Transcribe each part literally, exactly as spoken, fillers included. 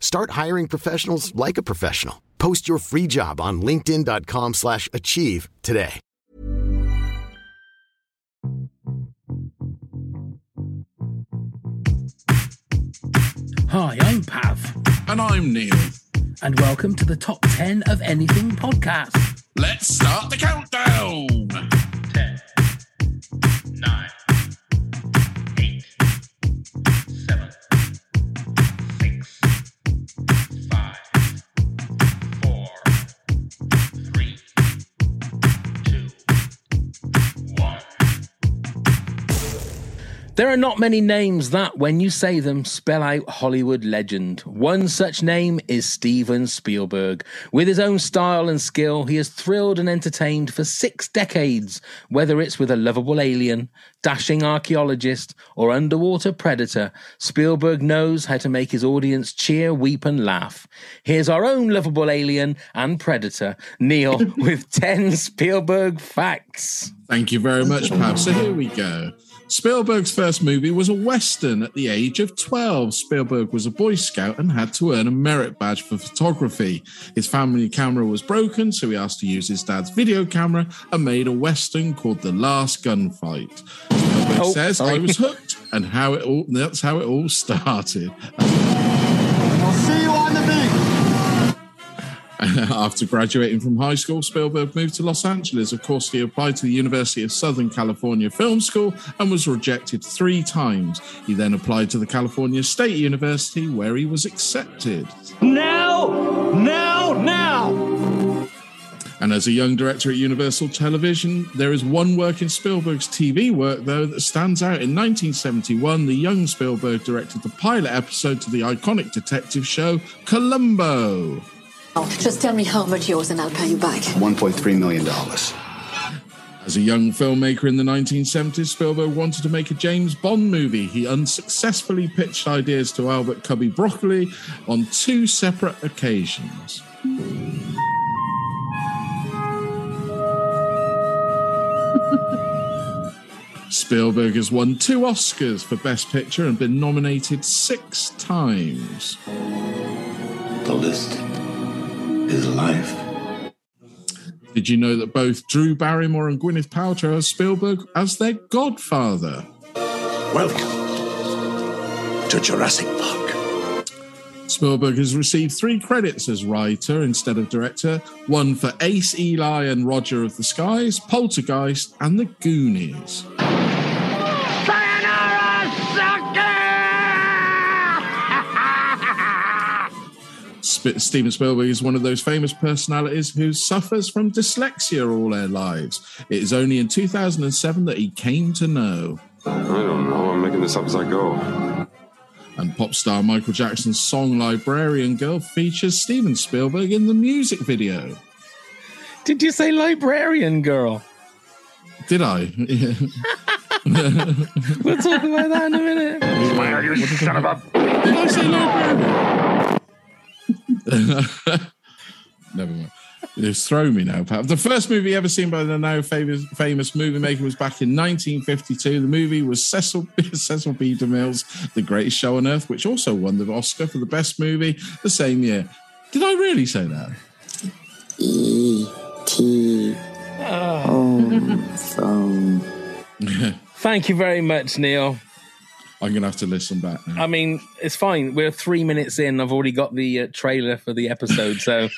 Start hiring professionals like a professional. Post your free job on linkedin dot com slash achieve today. Hi, I'm Pav. And I'm Neil. And welcome to the Top ten of Anything podcast. Let's start the countdown! ten, nine, eight, seven, six, five, four, three, two, one. There are not many names that, when you say them, spell out Hollywood legend. One such name is Steven Spielberg. With his own style and skill, he has thrilled and entertained for six decades, whether it's with a lovable alien, dashing archaeologist, or underwater predator. Spielberg knows how to make his audience cheer, weep, and laugh. Here's our own lovable alien and predator, Neil, with ten Spielberg facts. Thank you very much, Pav. So here we go. Spielberg's first movie was a Western at the age of twelve. Spielberg was a Boy Scout and had to earn a merit badge for photography. His family camera was broken, so he asked to use his dad's video camera and made a Western called The Last Gunfight. Spielberg oh, says, sorry. I was hooked, and how it all, that's how it all started. I'll see you on the beach. After graduating from high school, Spielberg moved to Los Angeles. Of course, he applied to the University of Southern California Film School and was rejected three times. He then applied to the California State University, where he was accepted. Now, now, now! And as a young director at Universal Television, there is one work in Spielberg's T V work, though, that stands out. In nineteen seventy-one, the young Spielberg directed the pilot episode to the iconic detective show Columbo. Just tell me how much yours and I'll pay you back. one point three million dollars. As a young filmmaker in the nineteen seventies, Spielberg wanted to make a James Bond movie. He unsuccessfully pitched ideas to Albert Cubby Broccoli on two separate occasions. Spielberg has won two Oscars for Best Picture and been nominated six times. The list is life. Did you know that both Drew Barrymore and Gwyneth Paltrow have Spielberg as their godfather? Welcome to Jurassic Park. Spielberg has received three credits as writer instead of director, one for Ace, Eli and Roger of the Skies, Poltergeist and The Goonies. Steven Spielberg is one of those famous personalities who suffers from dyslexia all their lives. It is only in two thousand seven that he came to know. I don't know. I'm making this up as I go. And pop star Michael Jackson's song Librarian Girl features Steven Spielberg in the music video. Did you say Librarian Girl? Did I? We'll talk about that in a minute. Smile, you son of a... Did I say Librarian? Never mind. It's thrown me now, Pat. The first movie ever seen by the now famous, famous movie maker was back in nineteen fifty-two. The movie was Cecil, Cecil B. DeMille's The Greatest Show on Earth, which also won the Oscar for the best movie the same year. Did I really say that? E T Awesome. Thank you very much, Neil. I'm going to have to listen back now. I mean, it's fine. We're three minutes in. I've already got the uh, trailer for the episode. So,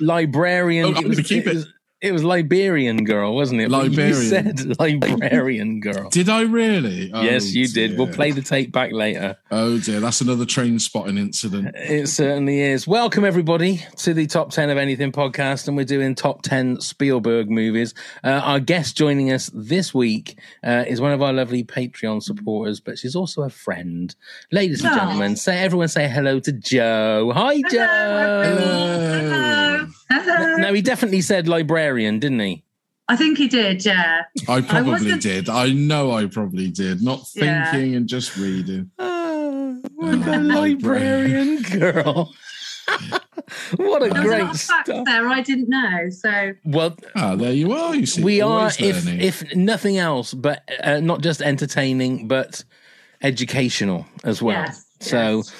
Librarian. Oh, I'm going to keep it. It was, It was Liberian girl, wasn't it? Liberian. You said Librarian girl. Did I really? Oh, yes, you dear. did. We'll play the tape back later. Oh dear, that's another train spotting incident. It certainly is. Welcome everybody to the Top ten of Anything podcast, and we're doing Top ten Spielberg movies. Uh, our guest joining us this week uh, is one of our lovely Patreon supporters, but she's also a friend. Ladies and gentlemen, say everyone say hello to Jo. Hi, hello, Jo. Everyone. Hello. Hello. No, he definitely said librarian, didn't he? I think he did, yeah. I probably I did. I know I probably did. Not thinking yeah. and just reading. Oh, what oh, a librarian girl. What a there great was a fact there I didn't know. So well, ah, there you are. You see, we are, if learning. if nothing else, but uh, not just entertaining, but educational as well. Yes, so, yes.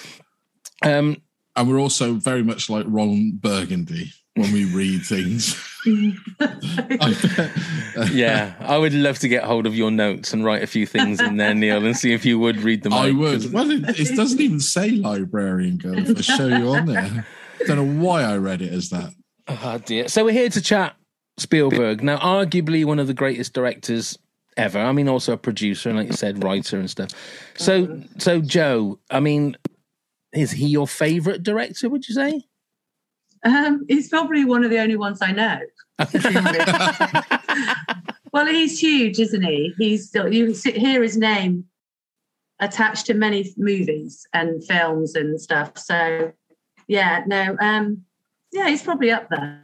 um, and we're also very much like Ron Burgundy when we read things. Yeah, I would love to get hold of your notes and write a few things in there, Neil, and see if you would read them. I out, would. Well, it, it doesn't even say librarian girl if I show you on there. I don't know why I read it as that. Oh, dear. So we're here to chat Spielberg. Now, arguably one of the greatest directors ever. I mean, also a producer and, like you said, writer and stuff. So, so Joe, I mean, is he your favourite director, would you say? Um, he's probably one of the only ones I know. Well, he's huge, isn't he? He's still, you hear his name attached to many movies and films and stuff. So, yeah, no, um, yeah, he's probably up there.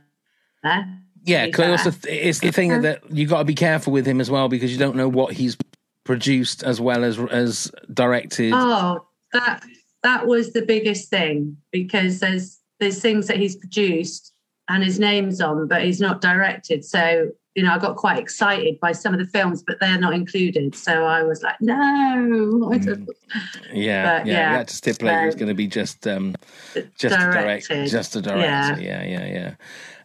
there yeah, because it's the thing that you got to be careful with him as well, because you don't know what he's produced as well as as directed. Oh, that that was the biggest thing, because there's. There's things that he's produced and his name's on, but he's not directed. So, you know, I got quite excited by some of the films, but they're not included. So I was like, no. Mm. Yeah, but, yeah, yeah. We had to stipulate so, it was going to be just, um, just a director. Just a director. Yeah, yeah, yeah. yeah.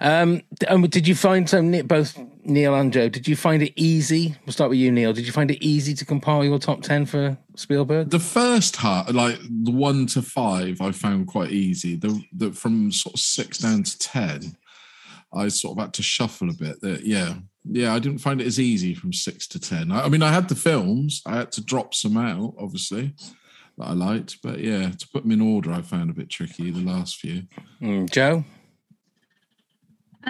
Um, and did you find some, both Neil and Joe, did you find it easy? We'll start with you, Neil. Did you find it easy to compile your top ten for Spielberg? The first half, like the one to five, I found quite easy. The, the from sort of six down to ten, I sort of had to shuffle a bit. That yeah, yeah, I didn't find it as easy from six to ten. I, I mean, I had the films. I had to drop some out, obviously, that I liked. But yeah, to put them in order, I found a bit tricky the last few. Mm. Joe,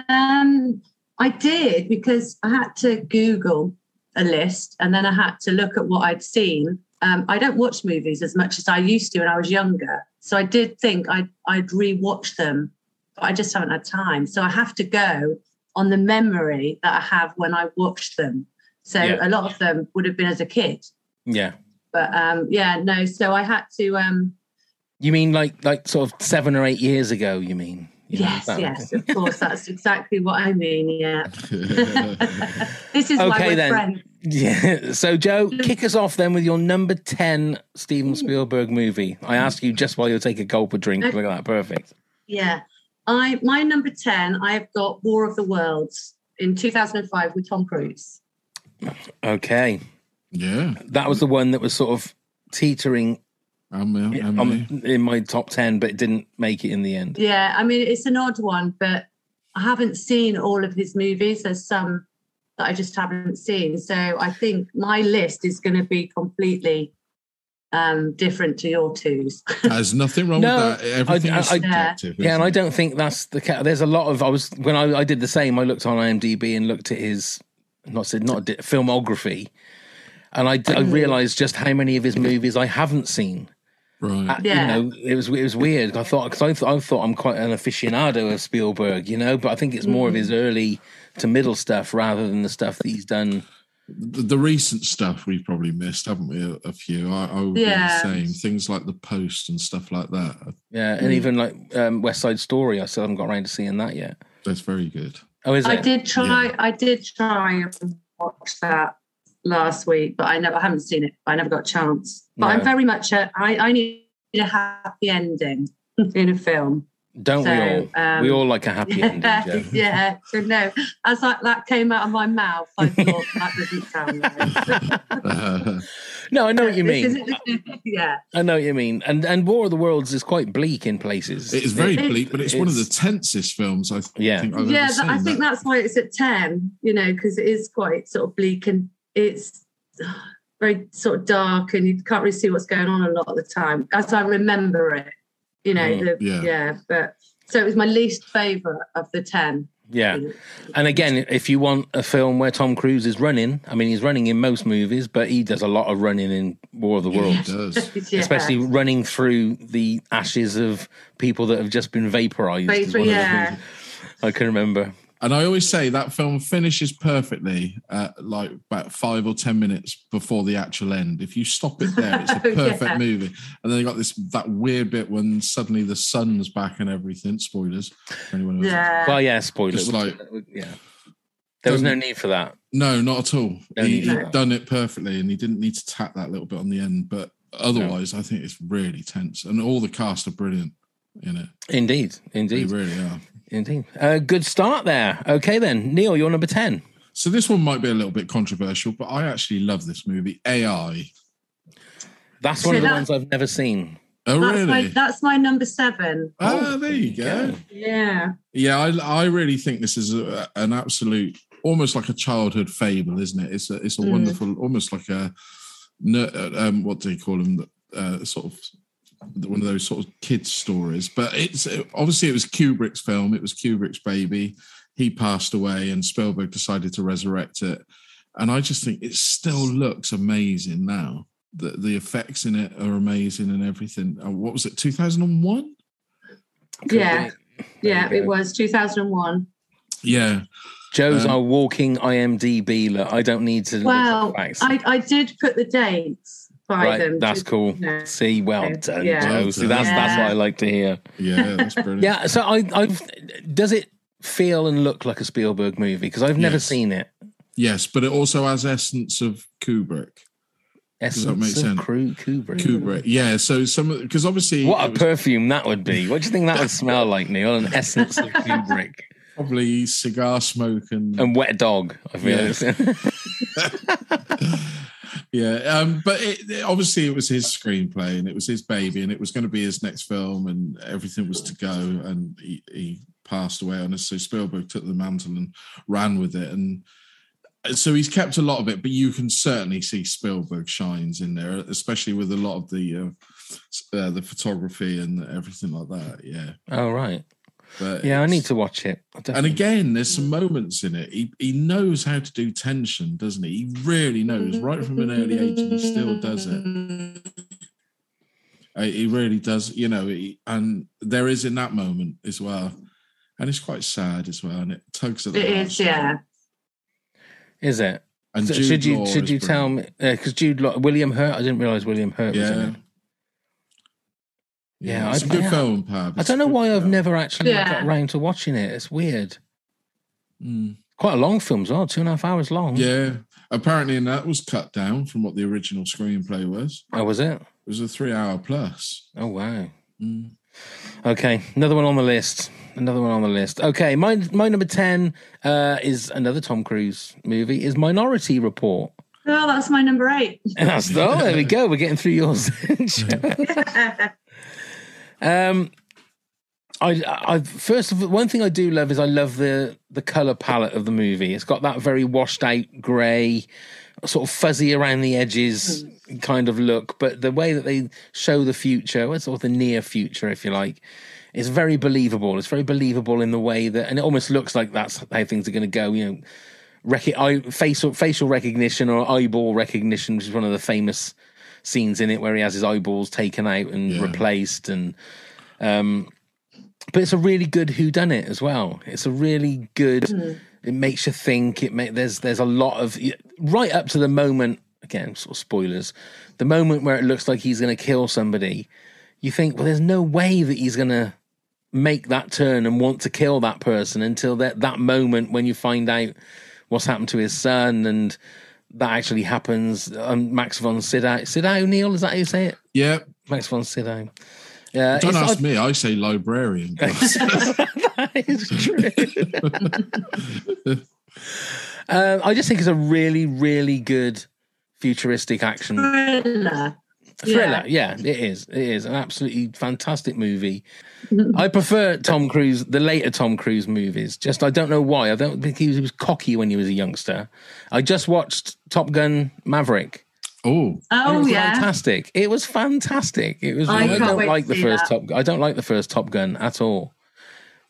um, I did, because I had to Google a list, and then I had to look at what I'd seen. Um, I don't watch movies as much as I used to when I was younger, so I did think I'd, I'd rewatch them, but I just haven't had time. So I have to go on the memory that I have when I watched them. So yeah. a lot of them would have been as a kid. Yeah. But um, yeah, no. So I had to. Um, you mean like like sort of seven or eight years ago? You mean? You know, yes, yes, of course. That's exactly what I mean, yeah. This is okay, why we're then. friends. Yeah. So, Joe, kick us off then with your number ten Steven Spielberg movie. I ask you just while you take a gulp of drink. Okay. Look at that. Perfect. Yeah. I My number ten, I've got War of the Worlds in two thousand five with Tom Cruise. Okay. Yeah. That was the one that was sort of teetering I'm, I'm, I'm in my top ten, but it didn't make it in the end. Yeah, I mean, it's an odd one, but I haven't seen all of his movies. There's some that I just haven't seen. So I think my list is going to be completely um, different to your two's. There's nothing wrong no, with that. Everything I, I, is subjective. Yeah, and it? I don't think that's the case. There's a lot of, I was, when I, I did the same, I looked on IMDb and looked at his, not, not filmography, and I, I realised just how many of his movies I haven't seen. Right. I, yeah. You know, it was it was weird. I thought because I, th- I thought I'm quite an aficionado of Spielberg, you know, but I think it's more of his early to middle stuff rather than the stuff that he's done. The, the recent stuff we've probably missed, haven't we? A, a few. I, I would yeah. be the same. Things like The Post and stuff like that. Yeah, and mm. even like um, West Side Story. I still haven't got around to seeing that yet. That's very good. Oh, is it? I did try. Yeah. I did try and watch that last week, but I never I haven't seen it. I never got a chance. But no. I'm very much a, I, I need a happy ending in a film. Don't so, we all? Um, we all like a happy ending, Jo. Yeah, so no. As that, that came out of my mouth, I thought that didn't sound right. uh, no, I know what you mean. Yeah. I know what you mean. And and War of the Worlds is quite bleak in places. It is very it, bleak, but it's, it's one of the tensest films I th- yeah. think I've yeah, ever seen. Yeah, I think that. that's why it's at ten, you know, because it is quite sort of bleak and it's very sort of dark and you can't really see what's going on a lot of the time, as I remember it. You know, oh, the, yeah. yeah, but so it was my least favourite of the ten. Yeah. And again, if you want a film where Tom Cruise is running, I mean, he's running in most movies, but he does a lot of running in War of the Worlds. He does. Yeah. Especially running through the ashes of people that have just been vaporised. Vapor, yeah. I can remember. And I always say that film finishes perfectly at like about five or ten minutes before the actual end. If you stop it there, it's a perfect yeah. movie. And then you got this that weird bit when suddenly the sun's back and everything. Spoilers. For anyone yeah. Well, yeah, spoilers. Just like, yeah. There was no need for that. No, not at all. No he he'd done it perfectly, and he didn't need to tap that little bit on the end. But otherwise, no. I think it's really tense, and all the cast are brilliant in it. Indeed, indeed, they really are. Indeed. A uh, good start there. Okay then, Neil, you're number ten. So this one might be a little bit controversial, but I actually love this movie, A I. That's so one of that, the ones I've never seen. Oh, that's really? My, that's my number seven. Oh, oh there you go. Yeah. Yeah, I, I really think this is a, an absolute, almost like a childhood fable, isn't it? It's a, it's a mm. wonderful, almost like a, um, what do you call them, uh, sort of, one of those sort of kids' stories. But it's obviously it was Kubrick's film. It was Kubrick's baby. He passed away and Spielberg decided to resurrect it. And I just think it still looks amazing now. The, the effects in it are amazing and everything. What was it, two thousand one? Yeah. Yeah, it was two thousand one. Yeah. Joe's um, our walking I M D B. Look, I don't need to... Well, I, I did put the dates. Right, them, that's cool. Know. See, well done, yeah. Joe. See, that's yeah. that's what I like to hear. Yeah, that's brilliant. yeah, so I, I've. Does it feel and look like a Spielberg movie? Because I've never yes. seen it. Yes, but it also has essence of Kubrick. Essence does that make sense? Of Kubrick. Kubrick. Yeah. So some because obviously what a was, perfume that would be. What do you think that would smell like, Neil? An essence of Kubrick. Probably cigar smoke and and wet dog. I feel. Yes. Yeah, um, but it, it, obviously it was his screenplay and it was his baby and it was going to be his next film and everything was to go and he, he passed away on us. So Spielberg took the mantle and ran with it. And so he's kept a lot of it, but you can certainly see Spielberg shines in there, especially with a lot of the uh, uh, the photography and everything like that, yeah. Oh, right. But yeah, I need to watch it. And again, there's some moments in it. He he knows how to do tension, doesn't he? He really knows. Right from an early age, and he still does it. Uh, he really does, you know, he, and there is in that moment as well. And it's quite sad as well, and it tugs at the heart. It is, yeah. Is it? And so should you, should you tell me, because uh, Jude Law, William Hurt, I didn't realise William Hurt yeah. was in it. Yeah, yeah, it's I, a good I, film, Pav. I don't know why film. I've never actually yeah. got around to watching it. It's weird. Mm. Quite a long film as well, two and a half hours long. Yeah, apparently, and that was cut down from what the original screenplay was. Oh, was it? It was a three-hour plus. Oh, wow. Mm. Okay, another one on the list. Another one on the list. Okay, my my number ten uh, is another Tom Cruise movie. Is Minority Report. Oh, that's my number eight. And that's oh, there we go. We're getting through yours. Um, I, I first of all, one thing I do love is I love the the color palette of the movie. It's got that very washed out grey, sort of fuzzy around the edges kind of look. But the way that they show the future, sort of the near future, if you like, is very believable. It's very believable in the way that, and it almost looks like that's how things are going to go. You know, rec- eye, facial facial recognition or eyeball recognition, which is one of the famous scenes in it where he has his eyeballs taken out and yeah. replaced, and um but it's a really good whodunit as well. It's a really good mm. it makes you think. It make there's there's a lot of right up to the moment, again sort of spoilers, the moment where it looks like he's going to kill somebody. You think, well, there's no way that he's going to make that turn and want to kill that person until that that moment when you find out what's happened to his son. And that actually happens. Um, Max von Sydow. Sydow, Neil, is that how you say it? Yeah. Max von Sydow. Yeah, don't ask like... me. I say librarian. That is true. um, I just think it's a really, really good futuristic action thriller. Thriller, yeah. yeah, it is. It is an absolutely fantastic movie. I prefer Tom Cruise, the later Tom Cruise movies. Just I don't know why. I don't think he was, he was cocky when he was a youngster. I just watched Top Gun Maverick. Oh, oh, it was yeah, fantastic! It was fantastic. It was. I, I don't like the first that. Top. I don't like the first Top Gun at all.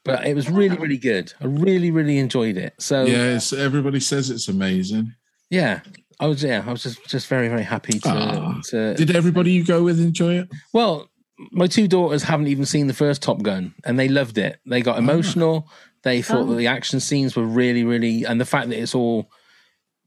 But it was really, really good. I really, really enjoyed it. So yes, everybody says it's amazing. Yeah. I was yeah, I was just, just very, very happy to, oh, to... Did everybody you go with enjoy it? Well, my two daughters haven't even seen the first Top Gun, and they loved it. They got emotional. Oh. They thought oh. that the action scenes were really, really... And the fact that it's all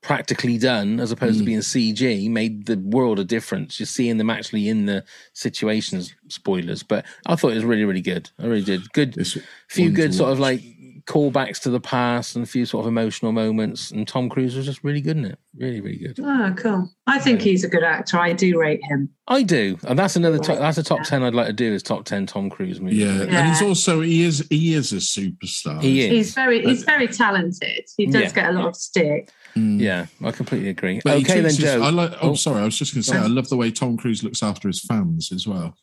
practically done, as opposed mm. to being C G, made the world a difference. You're seeing them actually in the situations, spoilers. But I thought it was really, really good. I really did. Good, it's few good sort watch. of like... callbacks to the past and a few sort of emotional moments, and Tom Cruise was just really good in it. Really, really good. Oh, cool. I think yeah. he's a good actor. I do rate him. I do. And that's another top, that's a top yeah. ten I'd like to do is top ten Tom Cruise movies. Yeah. yeah. And he's also he is he is a superstar. He is. He's very he's very talented. He does yeah. get a lot of stick. Mm. Yeah, I completely agree. But okay then, Joe. His, I like oh, oh sorry, I was just gonna say I love the way Tom Cruise looks after his fans as well.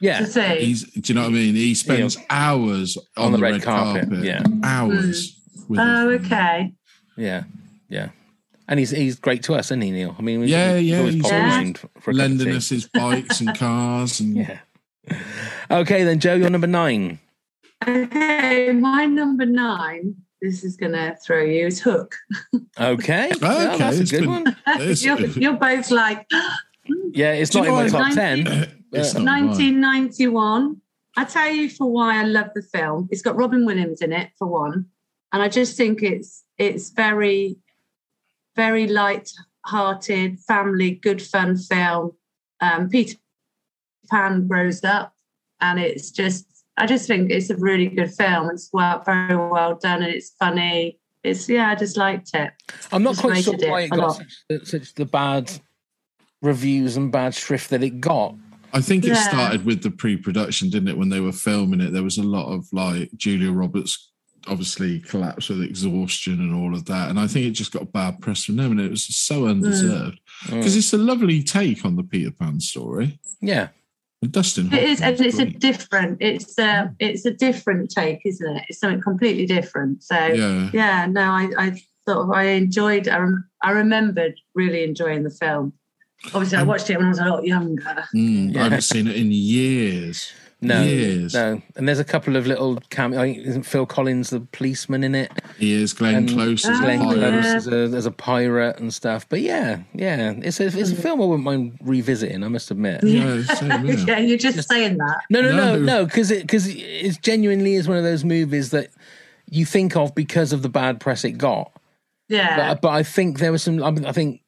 Yeah, He's, do you know what I mean? He spends yeah. hours on, on the, the red, red carpet. carpet. Yeah, hours. Mm. With oh, okay. Yeah, yeah, and he's he's great to us, isn't he, Neil? I mean, yeah, he's, yeah, he's always he's for lending us his bikes and cars, and yeah. Okay, then, Joe, you're number nine. Okay, my number nine. This is going to throw you. Is Hook. Okay, okay, well, that's a good been, one. you're, you're both like. Yeah, it's do not in my top ten. It's nineteen ninety-one. Right. I tell you for why I love the film. It's got Robin Williams in it for one, and I just think it's it's very, very light-hearted, family, good fun film. Um, Peter Pan rose up, and it's just I just think it's a really good film. It's well, very well done, and it's funny. It's yeah, I just liked it. I'm not quite sure why it got such, such the bad reviews and bad shrift that it got. I think it yeah. started with the pre-production, didn't it? When they were filming it, there was a lot of like Julia Roberts obviously collapsed with exhaustion and all of that. And I think it just got bad press from them, and it was so undeserved because mm. it's a lovely take on the Peter Pan story. Yeah, and Dustin. It Hoffman's is, and it's great. a different. It's a it's a different take, isn't it? It's something completely different. So yeah, yeah no, I, I sort of I enjoyed. I, rem, I remembered really enjoying the film. Obviously, I watched it when I was a lot younger. Mm, yeah. I haven't seen it in years. No, years. no. And there's a couple of little cameo. I think isn't Phil Collins the policeman in it? He is. Glenn um, Close is Glenn a Close as a, a pirate and stuff. But yeah, yeah, it's a it's a film I wouldn't mind revisiting. I must admit. Yeah, same, yeah. yeah you're just, just saying that. No, no, no, no, because no, it because it genuinely is one of those movies that you think of because of the bad press it got. Yeah, but, but I think there was some. I, mean, I think.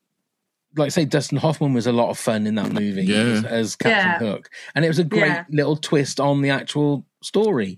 Like say, Dustin Hoffman was a lot of fun in that movie yeah. as, as Captain yeah. Hook, and it was a great yeah. little twist on the actual story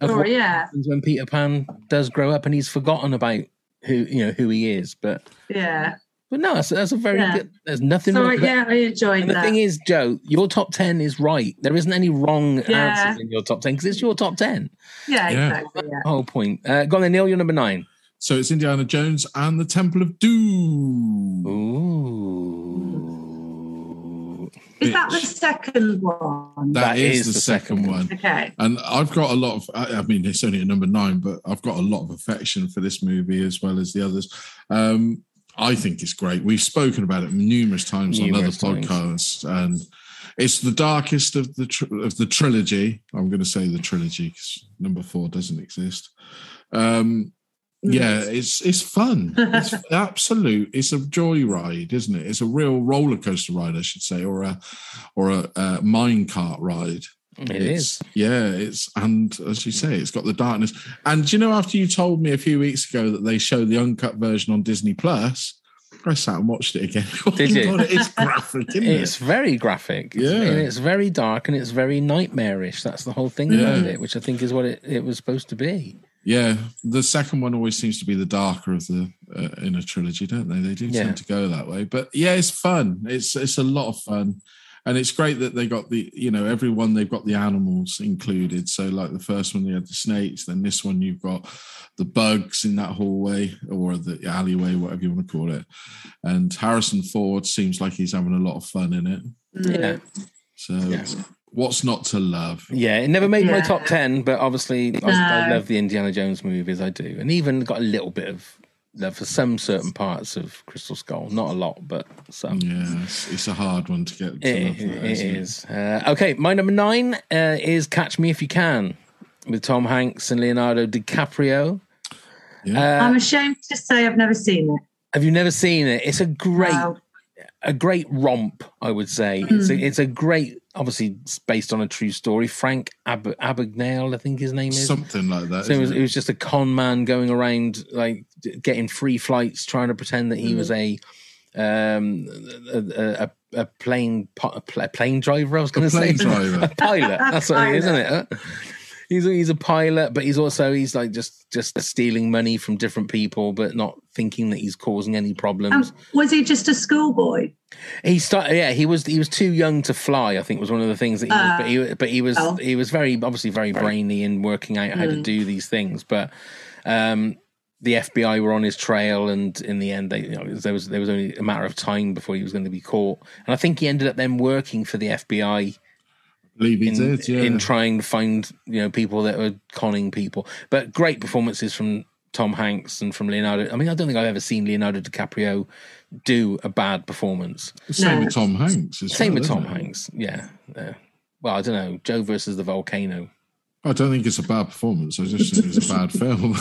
of oh, what yeah. happens when Peter Pan does grow up and he's forgotten about who you know who he is. But yeah, but no, that's, that's a very yeah. good. There's nothing. So, wrong yeah, I enjoyed and that. The thing is, Joe, your top ten is right. There isn't any wrong yeah. answers in your top ten because it's your top ten. Yeah, yeah. exactly. Yeah. That's the whole point. Uh, go on, then, Neil. You're number nine. So it's Indiana Jones and the Temple of Doom. Ooh. Is that the second one? That, that is, is the, the second, second one. Okay. And I've got a lot of, I mean, it's only at number nine, but I've got a lot of affection for this movie as well as the others. Um, I think it's great. We've spoken about it numerous times numerous on other podcasts. Times. And it's the darkest of the tr- of the trilogy. I'm going to say the trilogy because number four doesn't exist. Um Yeah, it's it's fun. It's absolute. It's a joy ride, isn't it? It's a real roller coaster ride, I should say, or a or a, a mine cart ride. It it's, is. Yeah, it's and as you say, it's got the darkness. And you know, after you told me a few weeks ago that they showed the uncut version on Disney Plus, I sat and watched it again. Did you? God, it is graphic, isn't it? It's very graphic. Yeah, and it's very dark and it's very nightmarish. That's the whole thing yeah. about it, which I think is what it, it was supposed to be. Yeah, the second one always seems to be the darker of the uh, in a trilogy, don't they? They do yeah. tend to go that way, but yeah, it's fun. It's it's a lot of fun, And it's great that they got the, you know, everyone, they've got the animals included. So like the first one, they had the snakes. Then this one, you've got the bugs in that hallway or the alleyway, whatever you want to call it. And Harrison Ford seems like he's having a lot of fun in it. Yeah. So yeah. What's not to love? Yeah, it never made yeah. my top ten, but obviously no. I, I love the Indiana Jones movies. I do. And even got a little bit of love for some certain parts of Crystal Skull. Not a lot, but some. Yeah, it's, it's a hard one to get to. It, love that, it is. It? Uh, okay, my number nine uh, is Catch Me If You Can with Tom Hanks and Leonardo DiCaprio. Yeah. Uh, I'm ashamed to say I've never seen it. Have you never seen it? It's a great... Wow. A great romp, I would say. Mm. It's, a, it's a great, obviously, it's based on a true story. Frank Ab- Abagnale, I think his name is. Something like that. So it was, it? it was just a con man going around, like getting free flights, trying to pretend that he mm. was a, um, a, a a plane a plane driver. I was going to say driver. A pilot. That's what it is, isn't it? Huh? He's a, he's a pilot, but he's also, he's like just, just stealing money from different people, but not thinking that he's causing any problems. Um, was he just a schoolboy? He started, yeah, he was, he was too young to fly, I think was one of the things that he uh, was, but he, but he was, oh. he was very, obviously very brainy in working out how mm. to do these things. But um, the F B I were on his trail, and in the end, they, you know, there was, there was only a matter of time before he was going to be caught. And I think he ended up then working for the F B I In, did, yeah. in trying to find, you know, people that were conning people. But great performances from Tom Hanks and from Leonardo. I mean, I don't think I've ever seen Leonardo DiCaprio do a bad performance. Same no. with Tom Hanks. Same well, with Tom it? Hanks, yeah. yeah. Well, I don't know. Joe versus the Volcano. I don't think it's a bad performance. I just think it's a bad film.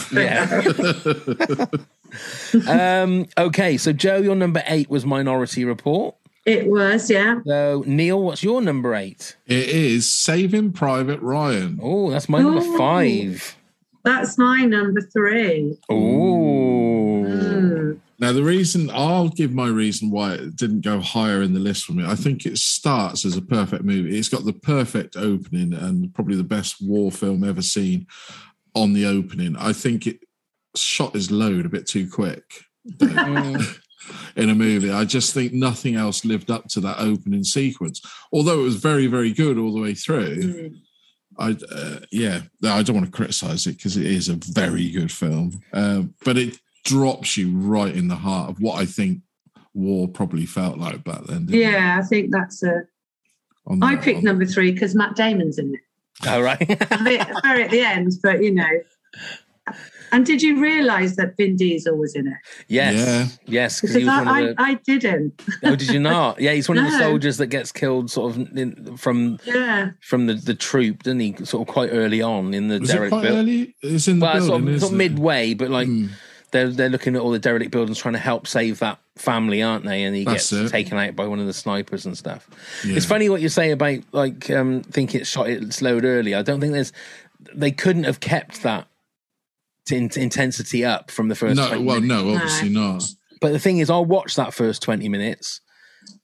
yeah. um, okay, so Joe, your number eight was Minority Report. It was, yeah. So, Neil, what's your number eight? It is Saving Private Ryan. Oh, that's my Ooh, number five. That's my number three. Oh. Mm. Now, the reason, I'll give my reason why it didn't go higher in the list for me. I think it starts as a perfect movie. It's got the perfect opening and probably the best war film ever seen on the opening. I think it shot his load a bit too quick. In a movie, I just think nothing else lived up to that opening sequence. Although it was very, very good all the way through, mm. I uh, yeah, I don't want to criticise it because it is a very good film, um, but it drops you right in the heart of what I think war probably felt like back then. Yeah, it? I think that's a. That, I picked number three because Matt Damon's in it. Oh right, very at the end, but you know. And did you realise that Vin Diesel was in it? Yes, yeah. yes. Because he was I, one of the... I, I didn't. Oh, did you not? Yeah, he's one no. of the soldiers that gets killed sort of in, from yeah. from the, the troop, didn't he? Sort of quite early on in the was derelict it quite build. Early? It's in the well, building, sort of, isn't sort of midway, but like mm. they're they're looking at all the derelict buildings trying to help save that family, aren't they? And he That's gets it. taken out by one of the snipers and stuff. Yeah. It's funny what you say about like um, think it shot it slowed early. I don't think there's they couldn't have kept that. In- intensity up from the first no, twenty well, minutes. No, obviously no. not. But the thing is, I'll watch that first twenty minutes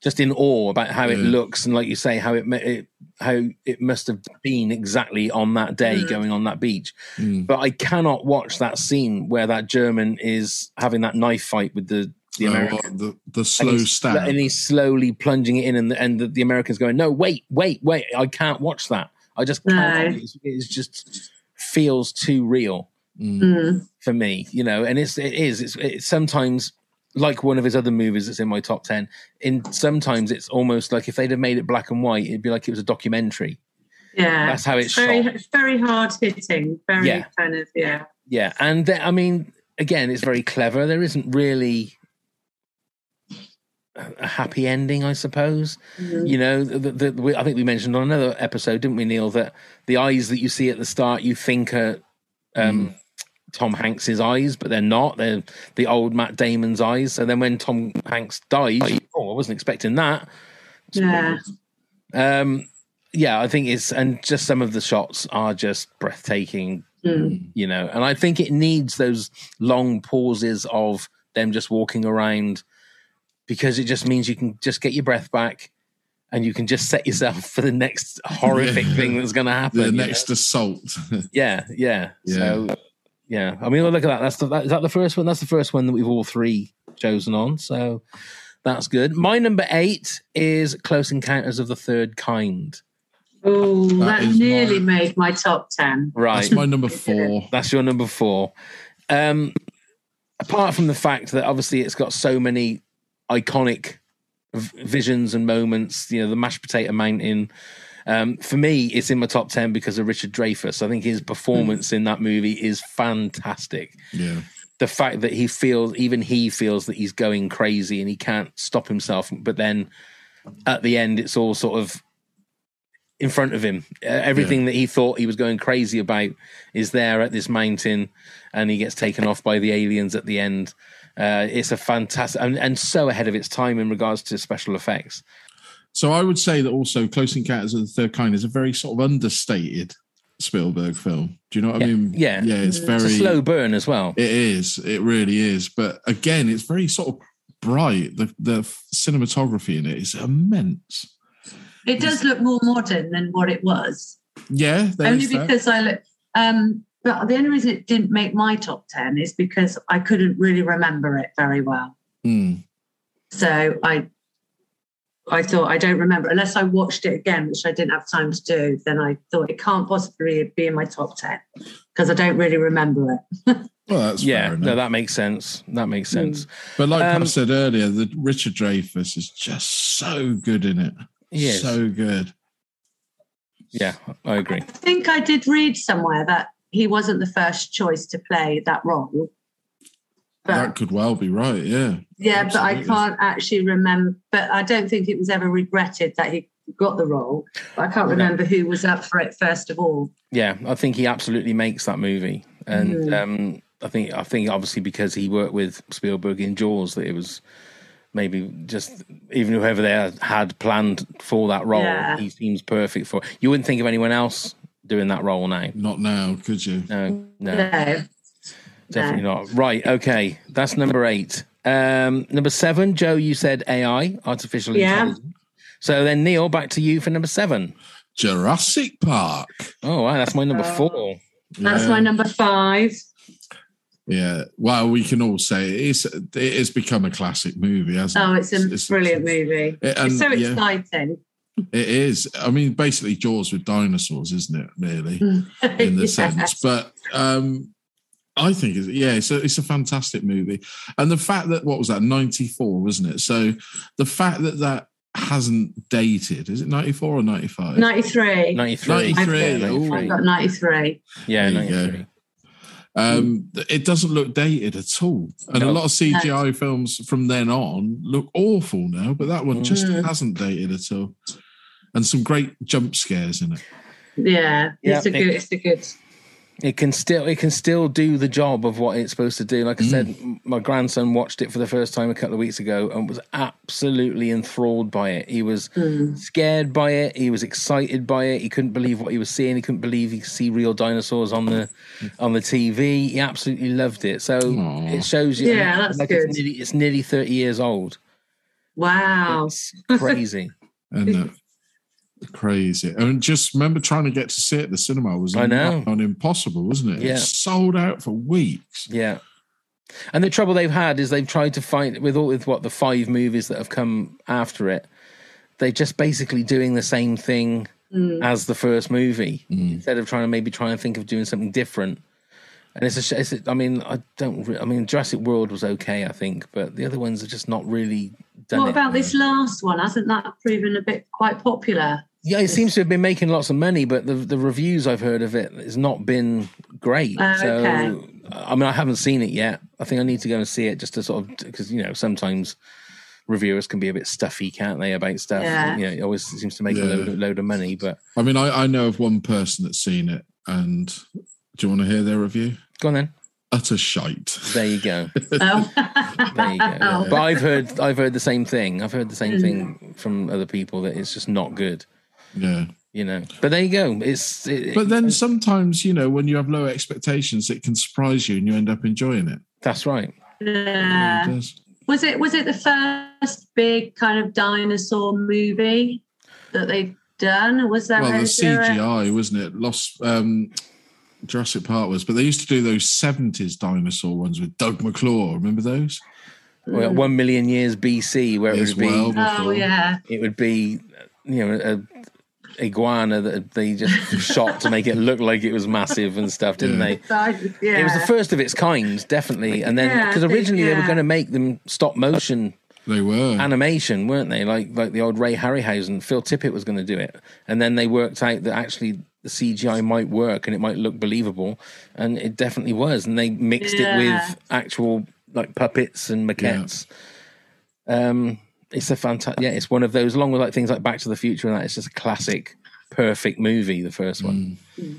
just in awe about how yeah. it looks and, like you say, how it, it how it must have been exactly on that day mm. going on that beach. Mm. But I cannot watch that scene where that German is having that knife fight with the, the American. Oh, the, the slow stab. And he's slowly plunging it in and the, and the, the American's going, no, wait, wait, wait. I can't watch that. I just can't. No. It it's just feels too real. Mm. Mm. For me, you know, and it's it is it's, it's sometimes like one of his other movies that's in my top ten. In sometimes it's almost like if they'd have made it black and white, it'd be like it was a documentary. Yeah, that's how it's very shot. very hard hitting, very yeah. kind of yeah, yeah. And th- I mean, again, it's very clever. There isn't really a happy ending, I suppose. Mm-hmm. You know, the, the, the, I think we mentioned on another episode, didn't we, Neil, that the eyes that you see at the start, you think are um. Mm. Tom Hanks's eyes, but they're not. They're the old Matt Damon's eyes. So then when Tom Hanks dies, oh, I wasn't expecting that. Yeah. Um, yeah, I think it's, and just some of the shots are just breathtaking, mm. you know, and I think it needs those long pauses of them just walking around because it just means you can just get your breath back. And you can just set yourself for the next horrific yeah. thing that's going to happen. The next know? assault. yeah, yeah, yeah. So, yeah. I mean, look at that. That's the, that, is that the first one? That's the first one that we've all three chosen on. So That's good. My number eight is Close Encounters of the Third Kind. Oh, that, that nearly my... made my top ten. Right. That's my number four. That's your number four. Um, apart from the fact that obviously it's got so many iconic v- visions and moments, you know, the mashed potato mountain. Um, for me, it's in my top ten because of Richard Dreyfuss. I think his performance in that movie is fantastic. Yeah. The fact that he feels, even he feels that he's going crazy and he can't stop himself. But then at the end, it's all sort of in front of him. Uh, everything yeah. that he thought he was going crazy about is there at this mountain, and he gets taken off by the aliens at the end. Uh, it's a fantastic, and, and so ahead of its time in regards to special effects. So I would say that also Close Encounters of the Third Kind is a very sort of understated Spielberg film. Do you know what yeah, I mean? Yeah. Yeah, it's very... It's a slow burn as well. It is. It really is. But again, it's very sort of bright. The, the cinematography in it is immense. It does it's, look more modern than what it was. Yeah. Only because that. I look... Um, but the only reason it didn't make my top ten is because I couldn't really remember it very well. Mm. So I... I thought, I don't remember. Unless I watched it again, which I didn't have time to do, then I thought it can't possibly be in my top ten because I don't really remember it. Well, that's yeah, fair enough. No, that makes sense. That makes sense. Mm. But like um, I said earlier, the Richard Dreyfuss is just so good in it. Yes. So good. Yeah, I agree. I think I did read somewhere that he wasn't the first choice to play that role. But, that could well be right, yeah. Yeah, absolutely. But I can't actually remember. But I don't think it was ever regretted that he got the role. But I can't remember who was up for it first of all. Yeah, I think he absolutely makes that movie, and mm. um, I think I think obviously because he worked with Spielberg in Jaws, that it was maybe just even whoever they had planned for that role, yeah. he seems perfect for. You wouldn't think of anyone else doing that role now. Not now, could you? No, no. no. Definitely no. not. Right, okay. That's number eight. Um, number seven, Joe, you said A I, artificial yeah. intelligence. So then, Neil, back to you for number seven. Jurassic Park. Oh, wow, that's my number four. Yeah. That's my number five. Yeah, well, we can all say it is, it has become a classic movie, hasn't it? Oh, it's a it's, brilliant it's, movie. It, and, it's so yeah. exciting. It is. I mean, basically Jaws with dinosaurs, isn't it, really, in the yes. sense. But... um I think, it's, yeah, it's a, it's a fantastic movie. And the fact that, what was that, ninety-four, wasn't it? So the fact that that hasn't dated, is it ninety-four or ninety-five? ninety-three. ninety-three. ninety-three. I've got ninety-three. Yeah, there ninety-three. Um, it doesn't look dated at all. And no. a lot of C G I no. films from then on look awful now, but that one mm. just hasn't dated at all. And some great jump scares in it. Yeah, it's, yep. a, good, it's a good... It can still it can still do the job of what it's supposed to do. Like I mm. said, my grandson watched it for the first time a couple of weeks ago and was absolutely enthralled by it. He was mm. scared by it. He was excited by it. He couldn't believe what he was seeing. He couldn't believe he could see real dinosaurs on the on the T V. He absolutely loved it. So Aww. It shows you. Yeah, that's like good. It's nearly, it's nearly thirty years old. Wow, it's crazy. And. Uh, Crazy, I mean, just remember trying to get to see it at the cinema was I know. on impossible, wasn't it? Yeah. It sold out for weeks. Yeah, and the trouble they've had is they've tried to find with all with what the five movies that have come after it. They're just basically doing the same thing mm. as the first movie mm. instead of trying to maybe try and think of doing something different. And it's a, it's a, I mean, I don't. I mean, Jurassic World was okay, I think, but the other ones are just not really done. What about it, this last one? Hasn't that proven a bit quite popular? Yeah, it seems to have been making lots of money, but the the reviews I've heard of it has not been great. Uh, so, okay. I mean, I haven't seen it yet. I think I need to go and see it just to sort of, because, you know, sometimes reviewers can be a bit stuffy, can't they, about stuff? Yeah. You know, it always seems to make yeah. a load, load of money. But I mean, I, I know of one person that's seen it, and do you want to hear their review? Go on then. Utter shite. There you go. Oh. There you go. Yeah. But I've heard, I've heard the same thing. I've heard the same mm. thing from other people that it's just not good. Yeah, you know, but there you go. It's it, but then sometimes, you know, when you have low expectations, it can surprise you and you end up enjoying it. That's right. Yeah. It really does. Was it was it the first big kind of dinosaur movie that they've done? Was that well, the C G I, wasn't it? Lost um, Jurassic Park was, but they used to do those seventies dinosaur ones with Doug McClure. Remember those? well, mm. one million years B C, where yes, it would be, well oh yeah, it would be, you know, a iguana that they just shot to make it look like it was massive and stuff, didn't they? Yeah. It was the first of its kind, definitely. And then because yeah, originally yeah. they were going to make them stop motion. They were animation, weren't they? Like like the old Ray Harryhausen. Phil Tippett was going to do it, and then they worked out that actually the C G I might work and it might look believable, and it definitely was. And they mixed yeah. it with actual like puppets and maquettes. Yeah. Um, it's a fantastic. Yeah, it's one of those, along with like things like Back to the Future and that. It's just a classic, perfect movie. The first one. Mm.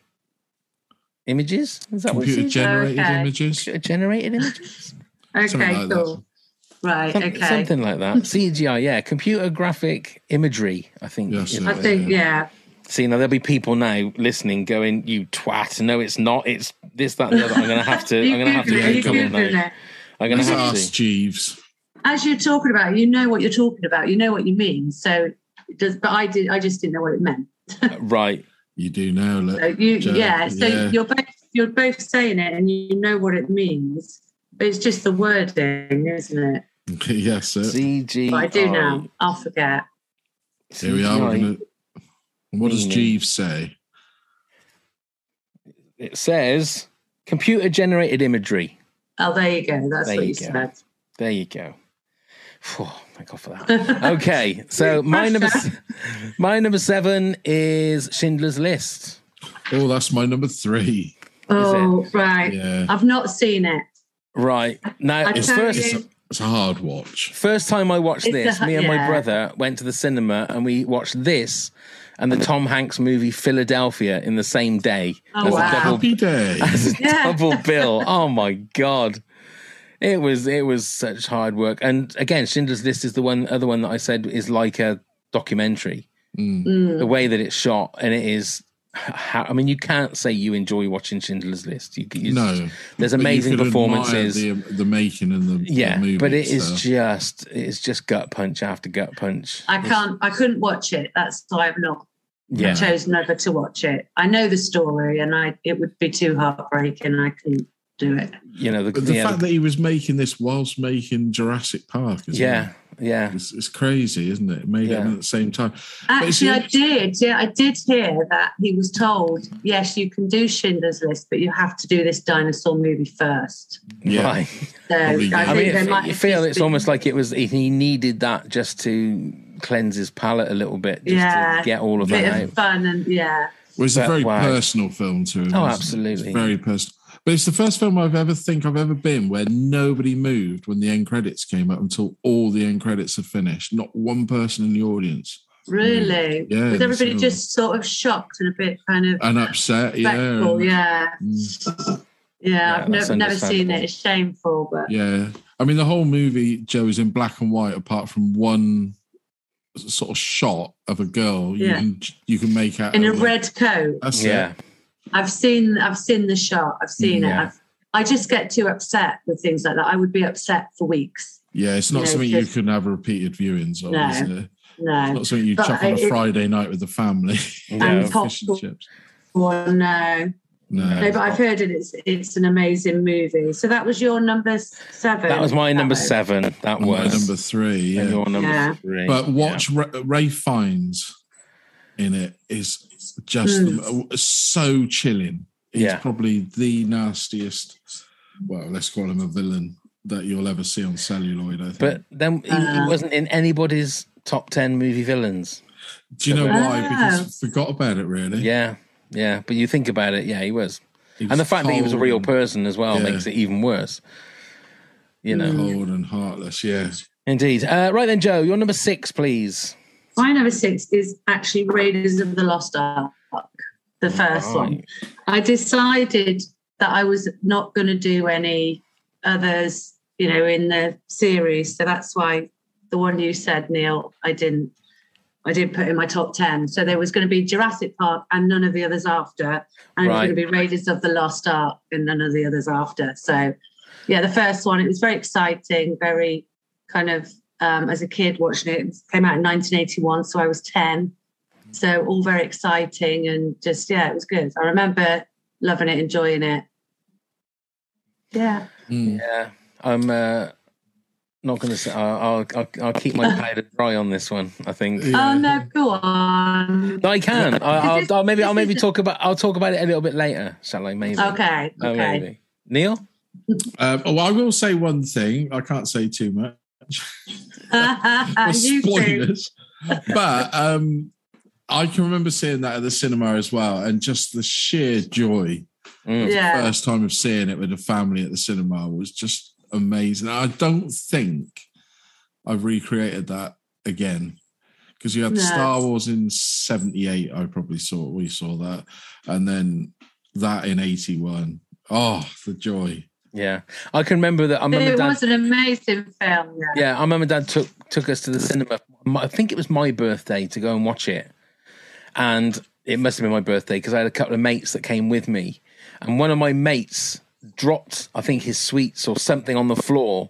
images? Is that computer what generated oh, okay. images? Computer generated images? Okay, like cool. That. Right, Some, okay. Something like that. C G I, yeah. Computer graphic imagery, I think. Yes, I it, think, yeah. yeah. See, now there'll be people now listening going, you twat. No, it's not. It's this, that, and the other. I'm going to have to, I'm going to have to take on that. I'm going to have to. Jeeves. As you're talking about, you know what you're talking about. You know what you mean. So, it does, but I did. I just didn't know what it meant. Right. You do now, look. So you, yeah. So yeah. you're both you're both saying it, and you know what it means. But it's just the wording, isn't it? Yes, sir. C G I. But I do now. I'll forget. Here we are. Gonna, what does Jeeves say? It says computer-generated imagery. Oh, there you go. That's there what you, you said. There you go. Oh, thank God for that. Okay, so my number my number seven is Schindler's List. Oh, that's my number three. Oh, right. Yeah. I've not seen it. Right. Now, it's, first, you, it's, a, it's a hard watch. First time I watched this, a, me and yeah. my brother went to the cinema and we watched this and the Tom Hanks movie Philadelphia in the same day. Oh, as wow. a double, Happy day. As a yeah. double bill. Oh, my God. It was it was such hard work, and again, Schindler's List is the one other one that I said is like a documentary. Mm. Mm. The way that it's shot, and it is How, I mean, you can't say you enjoy watching Schindler's List. You, you no, just, there's amazing performances, the, the making and the yeah, the movie, but it so. is just it's just gut punch after gut punch. I can't, it's, I couldn't watch it. That's why I've not yeah. chose never to watch it. I know the story, and I it would be too heartbreaking. I couldn't do it. You know, the, but the, the fact other, that he was making this whilst making Jurassic Park, isn't yeah. It? Yeah, it's, it's crazy, isn't it? Maybe yeah. at the same time. Actually, I did. Yeah, I did hear that he was told, yes, you can do Schindler's List, but you have to do this dinosaur movie first. Yeah, right. So Probably, I, I mean, it, might you feel it's been... almost like it was he needed that just to cleanse his palate a little bit, just yeah, to get all of that. Bit of fun and yeah. Well, it's but, a very wow. personal film to him. Oh, absolutely, it's very personal. But it's the first film I've ever think I've ever been where nobody moved when the end credits came up until all the end credits had finished. Not one person in the audience. Really? Yeah. Was everybody just sort of shocked and a bit kind of... And upset, yeah. Yeah. Yeah, yeah, I've never, never seen it. It's shameful, but... Yeah. I mean, the whole movie, Joe, is in black and white apart from one... sort of shot of a girl. You yeah. can you can make out in a like, red coat. That's yeah. it. I've seen I've seen the shot. I've seen yeah. it. I've, I just get too upset with things like that. I would be upset for weeks. Yeah, it's not you know, something you can have repeated viewings of, no, isn't it? No. It's not something you but chuck I, on a Friday it, night with the family. And, and fish and chips. Well, no. No, no, but I've heard it. It's it's an amazing movie. So that was your number seven. That was my number seven. That was my number three. Yeah. And your number yeah. three. But watch yeah. Ray Fiennes in it is just mm. so chilling. He's yeah. probably the nastiest. Well, let's call him a villain that you'll ever see on celluloid. I think. But then uh, he wasn't in anybody's top ten movie villains. Do you know oh. why? Because I forgot about it. Really. Yeah. Yeah, but you think about it, yeah, he was. He was and the fact that he was a real person as well yeah. makes it even worse. You know. Cold and heartless, yeah. Indeed. Uh, right then, Jo, your number six, please. My number six is actually Raiders of the Lost Ark, the first oh. one. I decided that I was not going to do any others, you know, in the series, so that's why the one you said, Neil, I didn't. I did put in my top ten. So there was going to be Jurassic Park and none of the others after. And right. it was going to be Raiders of the Lost Ark and none of the others after. So, yeah, the first one, it was very exciting, very kind of, um, as a kid watching it, it came out in nineteen eighty-one, so I was ten. So all very exciting and just, yeah, it was good. I remember loving it, enjoying it. Yeah. Mm. Yeah. I'm... Uh... Not going to say. I'll, I'll I'll keep my powder dry on this one. I think. Yeah. Oh no, go on. No, I can. I'll, I'll, I'll maybe I'll maybe talk about I'll talk about it a little bit later. Shall I? Maybe. Okay. Oh, okay. Maybe. Neil. Um, oh, I will say one thing. I can't say too much. Spoilers. But um, I can remember seeing that at the cinema as well, and just the sheer joy. Mm. Yeah. The first time of seeing it with a family at the cinema was just. Amazing. I don't think I've recreated that again because you had no. Star Wars in seventy-eight. I probably saw we saw that, and then that in eighty-one. Oh, the joy! Yeah, I can remember that. I remember it Dad, was an amazing film. Yeah. yeah, I remember Dad took took us to the cinema. I think it was my birthday to go and watch it, and it must have been my birthday because I had a couple of mates that came with me, and one of my mates. Dropped, I think, his sweets or something on the floor.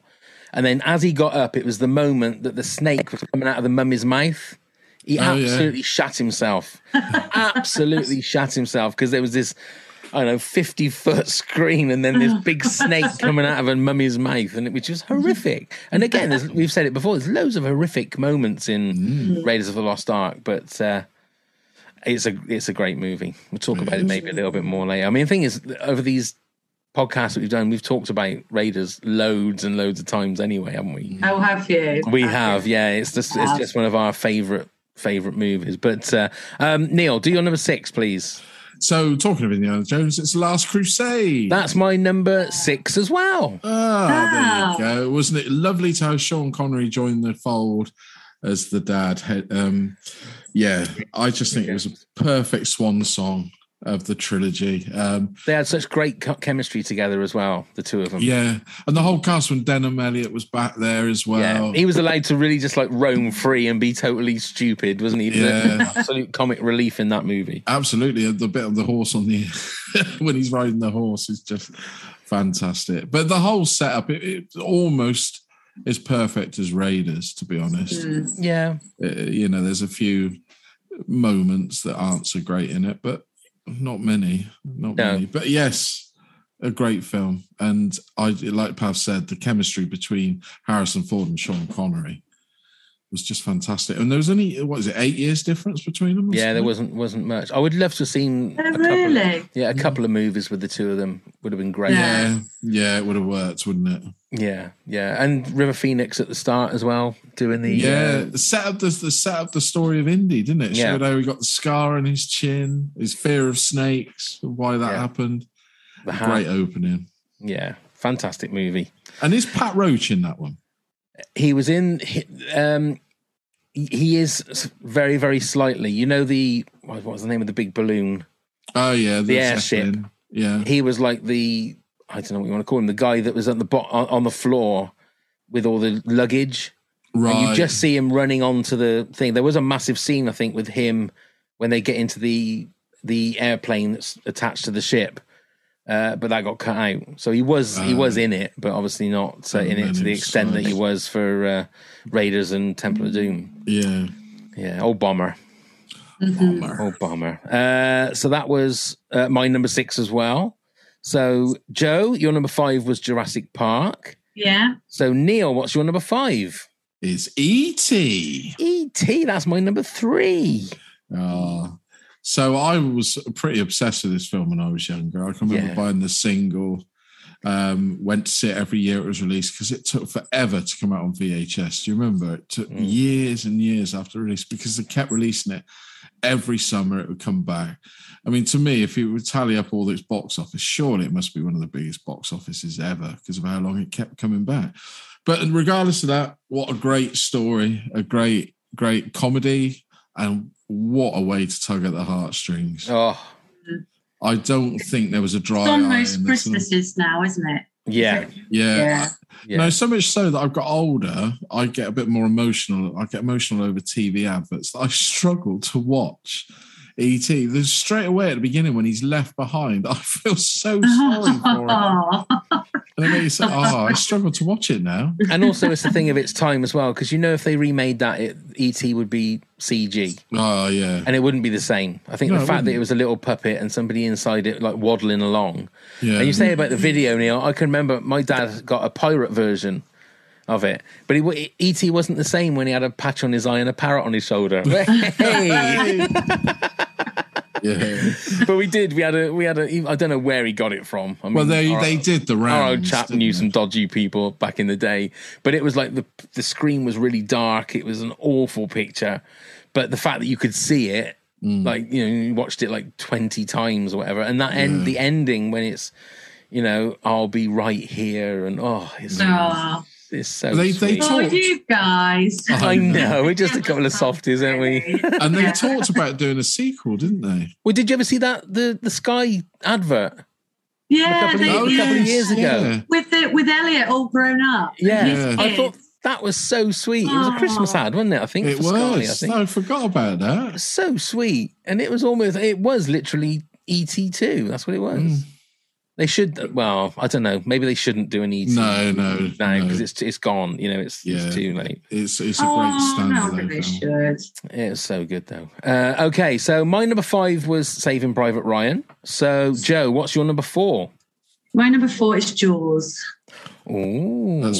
And then as he got up, it was the moment that the snake was coming out of the mummy's mouth. He oh, absolutely yeah. shat himself. absolutely shat himself because there was this, I don't know, fifty-foot screen and then this big snake coming out of a mummy's mouth, and it, which was horrific. And again, we've said it before, there's loads of horrific moments in mm. Raiders of the Lost Ark, but... Uh, it's a it's a great movie. We'll talk about it maybe a little bit more later. I mean, the thing is, over these... podcast that we've done, we've talked about Raiders loads and loads of times anyway, haven't we? Oh, have you? We have, have you? yeah. It's just it's just one of our favourite favourite movies. But uh, um, Neil, do your number six, please. So, talking of Indiana Jones, it's The Last Crusade. That's my number six as well. Ah, oh, there you go. Wasn't it lovely to have Sean Connery join the fold as the dad? Um, yeah, I just think it was a perfect swan song. of the trilogy. Um, they had such great chemistry together as well, the two of them. Yeah, and the whole cast when Denham Elliott was back there as well. Yeah. He was allowed to really just like roam free and be totally stupid, wasn't he? He was yeah. an absolute comic relief in that movie. Absolutely, the bit of the horse on the when he's riding the horse is just fantastic. But the whole setup, it, it almost is perfect as Raiders, to be honest. Yeah, it, you know, there's a few moments that aren't so great in it, but. Not many, not no. many, but yes, a great film. And I, like Pav said, the chemistry between Harrison Ford and Sean Connery was just fantastic. And there was only, what is it, eight years difference between them? Yeah, there wasn't wasn't much. I would love to have seen oh, a really? couple of, yeah, a couple of movies with the two of them. Would have been great. Yeah, yeah, it would have worked, wouldn't it? Yeah, yeah, and River Phoenix at the start as well, doing the yeah, uh, set up the, the set up the story of Indy, didn't it? Yeah, so we got the scar on his chin, his fear of snakes, why that yeah. happened. The great opening. Yeah, fantastic movie. And is Pat Roach in that one? He was in. Um, he is very, very slightly. You know the what was the name of the big balloon? Oh yeah, the, the airship. Session. Yeah, he was like the. I don't know what you want to call him, the guy that was at the bo- on the floor with all the luggage. Right. And you just see him running onto the thing. There was a massive scene, I think, with him when they get into the the airplane that's attached to the ship, uh, but that got cut out. So he was uh, he was in it, but obviously not uh, in it to the extent that he was for uh, Raiders and Temple of Doom. Yeah. Yeah, old bomber. Mm-hmm. Bomber. Old bomber. Uh, so that was uh, my number six as well. So, Joe, your number five was Jurassic Park. Yeah. So, Neil, what's your number five? It's E T E T, that's my number three. Oh. So, I was pretty obsessed with this film when I was younger. I can remember yeah. buying the single, um, went to see it every year it was released because it took forever to come out on V H S. Do you remember? It took mm. years and years after release because they kept releasing it. Every summer it would come back. I mean, to me, if you would tally up all this box office, surely it must be one of the biggest box offices ever because of how long it kept coming back. But regardless of that, what a great story, a great, great comedy, and what a way to tug at the heartstrings. Oh, I don't think there was a dry eye. It's on most Christmases now, isn't it? Yeah. yeah, yeah. yeah. No, so much so that I've got older, I get a bit more emotional. I get emotional over T V adverts. I struggle to watch E T There's straight away at the beginning when he's left behind. I feel so sorry for him. And then you say, "Oh, I struggle to watch it now." And also, it's the thing of its time as well, because you know, if they remade that, it, E T would be C G. Oh yeah, and it wouldn't be the same. I think no, the fact that it was a little puppet and somebody inside it, like waddling along. Yeah. And you say about the video, Neil. I can remember my dad got a pirate version of it, but he, E T wasn't the same when he had a patch on his eye and a parrot on his shoulder. Hey. Yeah, but we did. We had a. We had a. I don't know where he got it from. I mean, well, they our, they did the rounds. Our old chap knew they? some dodgy people back in the day, but it was like the the screen was really dark. It was an awful picture, but the fact that you could see it, mm. like you know, you watched it like twenty times or whatever, and that end yeah. the ending when it's, you know, I'll be right here, and oh, it's. Aww. It's so they, they sweet. Oh, you guys. I know, we're just a couple of softies, aren't we? And they yeah. talked about doing a sequel, didn't they? Well, did you ever see that the, the Sky advert? Yeah, a couple, they, of, yes. a couple of years ago. Yeah. With the, with Elliot all grown up. Yeah. yeah. I thought that was so sweet. It was a Christmas ad, wasn't it? I think it was. Sky, I think. No, I forgot about that. It was so sweet. And it was almost, it was literally E T two. That's what it was. Mm. They should, well, I don't know. Maybe they shouldn't do an E T. No, no, no, because no. it's it's gone. You know, it's, yeah. it's too late. It's it's a oh, great standard. No, they should. It's so good though. Uh, okay, so my number five was Saving Private Ryan. So, Joe, what's your number four? My number four is Jaws. Oh, that's,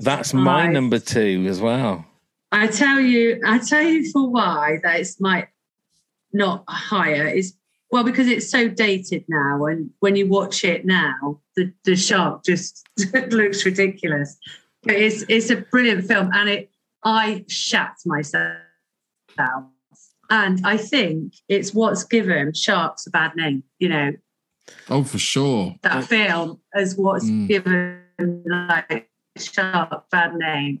that's my number two as well. I tell you, I tell you for why that it's my not higher is. Well, because it's so dated now, and when you watch it now, the, the shark just looks ridiculous. But it's it's a brilliant film, and it I shat myself out. And I think it's what's given sharks a bad name, you know. Oh, for sure. That film is what's mm. given like shark bad name.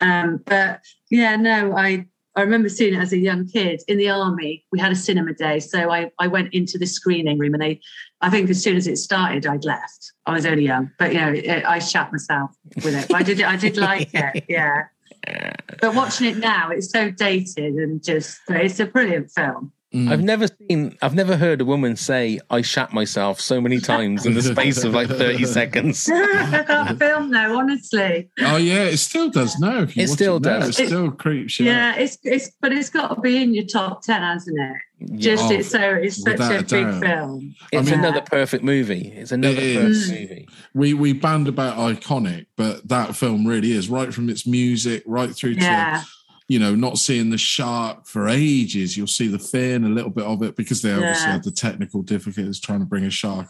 Um, but yeah, no, I. I remember seeing it as a young kid in the army. We had a cinema day. So I, I went into the screening room and they, I think as soon as it started, I'd left. I was only young, but you know, it, I shat myself with it. But I did, I did like it. Yeah. But watching it now, it's so dated and just, it's a brilliant film. Mm. I've never seen, I've never heard a woman say, I shat myself so many times in the space of like thirty seconds. That film though, honestly. Oh yeah, it still does now. It still it does. Now, it still creeps you yeah, out. Yeah, it's, it's, but it's got to be in your top ten, hasn't it? Just oh, it's so, it's such a, a big film. It's I mean, another perfect movie. It's another it perfect movie. We, we band about iconic, but that film really is, right from its music, right through yeah. to... you know, not seeing the shark for ages. You'll see the fin, a little bit of it, because they obviously yeah. had the technical difficulties trying to bring a shark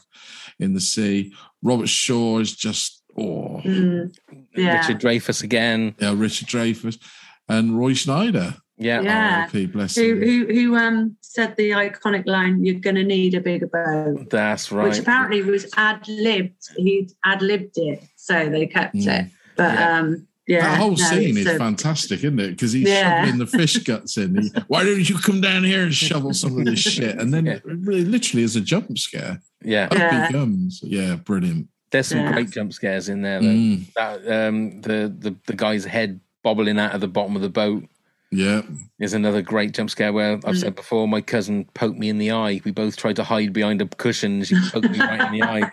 in the sea. Robert Shaw is just, oh. Mm, yeah. Richard Dreyfuss again. Yeah, Richard Dreyfuss. And Roy Schneider. Yeah. yeah. R I P, bless who, who, who um, said the iconic line, you're going to need a bigger boat. That's right. Which apparently was ad-libbed. He ad-libbed it, so they kept mm. it. But... Yeah. um Yeah, that whole no, scene is a, fantastic, isn't it? Because he's yeah. shoveling the fish guts in. He, why don't you come down here and shovel some of this shit? And then yeah. it really, literally is a jump scare. Yeah. Up yeah. he comes. Yeah, brilliant. There's some yeah. great jump scares in there. Mm. That, um, the, the, the guy's head bobbling out of the bottom of the boat. Yeah. There's another great jump scare where I've mm. said before, my cousin poked me in the eye. We both tried to hide behind a cushion. And she poked me right in the eye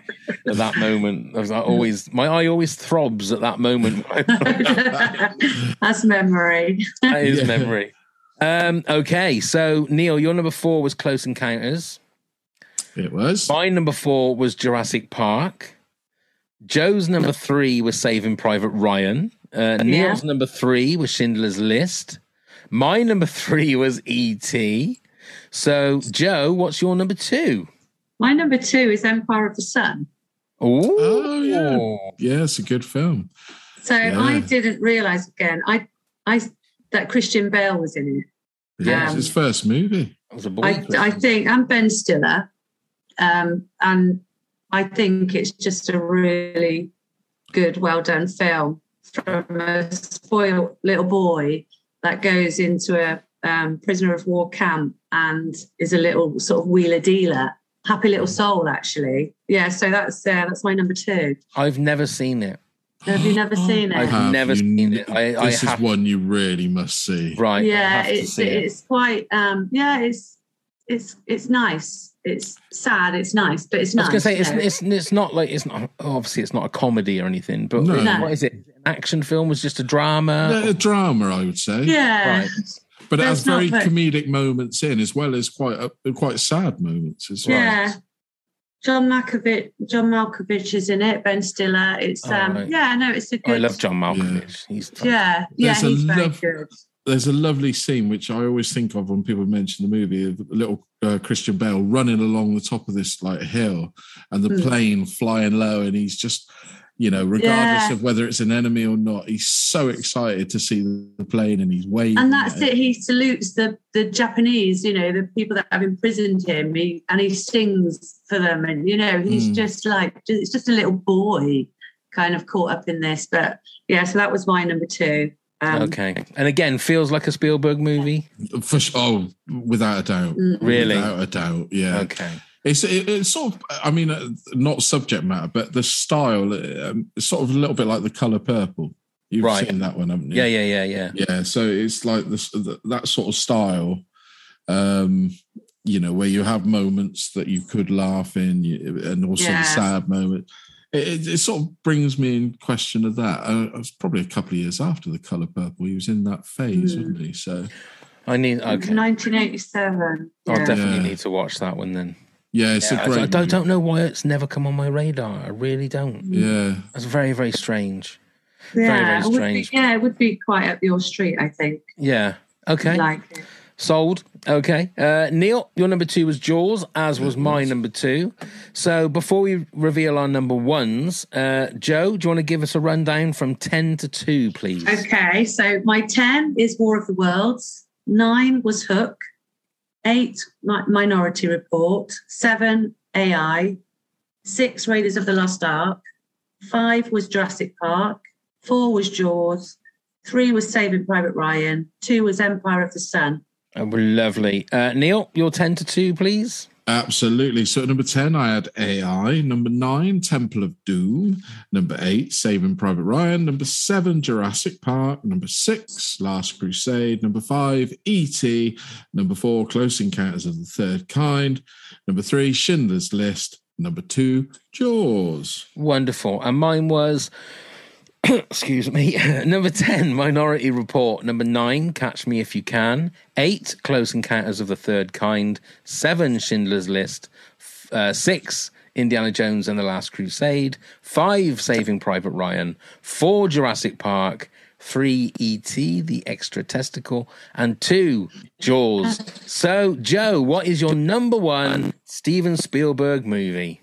at that moment. I was like, always, my eye always throbs at that moment. That's memory. That is yeah. memory. Um, okay. So, Neil, your number four was Close Encounters. It was. My number four was Jurassic Park. Joe's number three was Saving Private Ryan. Uh, Neil's yeah. number three was Schindler's List. My number three was E T. So, Joe, what's your number two? My number two is Empire of the Sun. Ooh. Oh, yeah. Yeah, it's a good film. So yeah. I didn't realise, again, I, I that Christian Bale was in it. Yeah, um, it was his first movie. It was a boy I, I think, and Ben Stiller. Um, and I think it's just a really good, well-done film from a spoiled little boy that goes into a um, prisoner of war camp and is a little sort of wheeler dealer, happy little soul, actually. Yeah, so that's uh, that's my number two. I've never seen it. Have you never seen it? I've have never seen it. I, this I is have. one you really must see. Right? Yeah, it's it. it's quite. Um, yeah, it's it's it's nice. It's sad. It's nice, but it's nice. I was going to say, it's, it's it's not like it's not obviously it's not a comedy or anything. But no. No. What is it? Action film was just a drama. Yeah, a drama, I would say. Yeah, right. But it has very put... comedic moments in, as well as quite uh, quite sad moments as well. Yeah, John Malkovich, John Malkovich is in it. Ben Stiller. It's oh, um, right. yeah, no, it's a good. Oh, I love John Malkovich. Yeah, he's yeah, yeah he's very lov- good. There's a lovely scene which I always think of when people mention the movie of little uh, Christian Bale running along the top of this like hill, and the mm. plane flying low, and he's just. You know, regardless yeah. of whether it's an enemy or not, he's so excited to see the plane and he's waving. And that's it. it. He salutes the, the Japanese, you know, the people that have imprisoned him, he, and he sings for them. And, you know, he's mm. just like, it's just a little boy kind of caught up in this. But yeah, so that was my number two. Um, okay. And again, feels like a Spielberg movie. For sure. Oh, without a doubt. Mm-hmm. Really? Without a doubt. Yeah. Okay. It's it, it's sort of, I mean, uh, not subject matter, but the style, um, it's sort of a little bit like The Colour Purple. You've right. seen that one, haven't you? Yeah, yeah, yeah, yeah. Yeah, so it's like this, the, that sort of style, um, you know, where you have moments that you could laugh in you, and also yeah. the sad moment. It, it, it sort of brings me in question of that. I, I was probably a couple of years after The Colour Purple. He was in that phase, mm. wasn't he? So I need, okay. nineteen eighty-seven. Yeah. I'll definitely yeah. need to watch that one then. Yeah, it's yeah, a great. I don't, I don't know why it's never come on my radar. I really don't. Yeah, it's very, very strange. Yeah, very, very strange. It would be, yeah, it would be quite up your street, I think. Yeah. Okay. Like it. Sold. Okay. Uh, Neil, your number two was Jaws, as was my number two. So before we reveal our number ones, uh, Joe, do you want to give us a rundown from ten to two, please? Okay. So my ten is War of the Worlds. Nine was Hook. Eight, Minority Report. Seven, A I. Six, Raiders of the Lost Ark. Five was Jurassic Park. Four was Jaws. Three was Saving Private Ryan. Two was Empire of the Sun. Oh, lovely. Uh, Neil, your ten to two, please. Absolutely. So at number ten, I had A I. Number nine, Temple of Doom. Number eight, Saving Private Ryan. Number seven, Jurassic Park. Number six, Last Crusade. Number five, E T. Number four, Close Encounters of the Third Kind. Number three, Schindler's List. Number two, Jaws. Wonderful. And mine was... Excuse me. Number ten, Minority Report. Number nine, Catch Me If You Can. Eight, Close Encounters of the Third Kind. Seven, Schindler's List. F- uh, six, Indiana Jones and the Last Crusade. Five, Saving Private Ryan. Four, Jurassic Park. Three, E T, the Extra Testicle. And two, Jaws. So, Joe, what is your number one Steven Spielberg movie?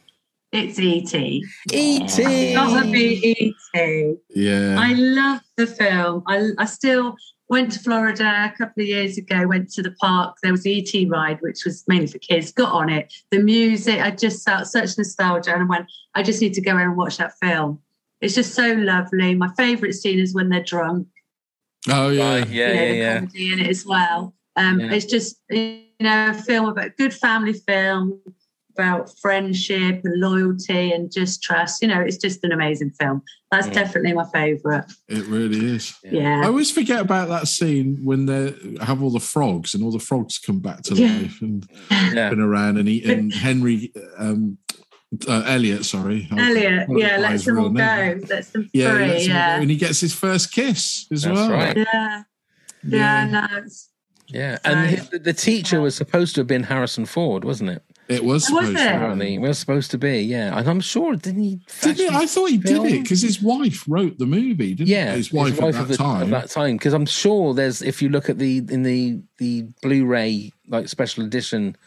It's E T. E T. It's gotta be E T. Yeah. I love the film. I, I still went to Florida a couple of years ago, went to the park. There was the E T ride, which was mainly for kids. Got on it. The music, I just felt such nostalgia. And I went, I just need to go in and watch that film. It's just so lovely. My favourite scene is when they're drunk. Oh, yeah. Uh, yeah, you know, yeah, the yeah. comedy in it as well. Um, yeah. It's just, you know, a film about a good family film. About friendship and loyalty and just trust. You know, it's just an amazing film. That's yeah. definitely my favourite. It really is. Yeah. I always forget about that scene when they have all the frogs and all the frogs come back to yeah. life and yeah. been around and eating Henry... Um, Uh, Elliot, sorry. Elliot, yeah, lets them all go. Lets them yeah, free, lets yeah. Him, and he gets his first kiss as That's well. Right. Yeah. Yeah, yeah. No, yeah. and his, the teacher was supposed to have been Harrison Ford, wasn't it? It was supposed was it? to be. It was supposed to be, yeah. And I'm sure, didn't he? Did it? I thought he film? did it because his wife wrote the movie, didn't yeah, he? His wife, his wife at that the, time. At that time, because I'm sure there's, if you look at the, in the, the Blu-ray, like special edition,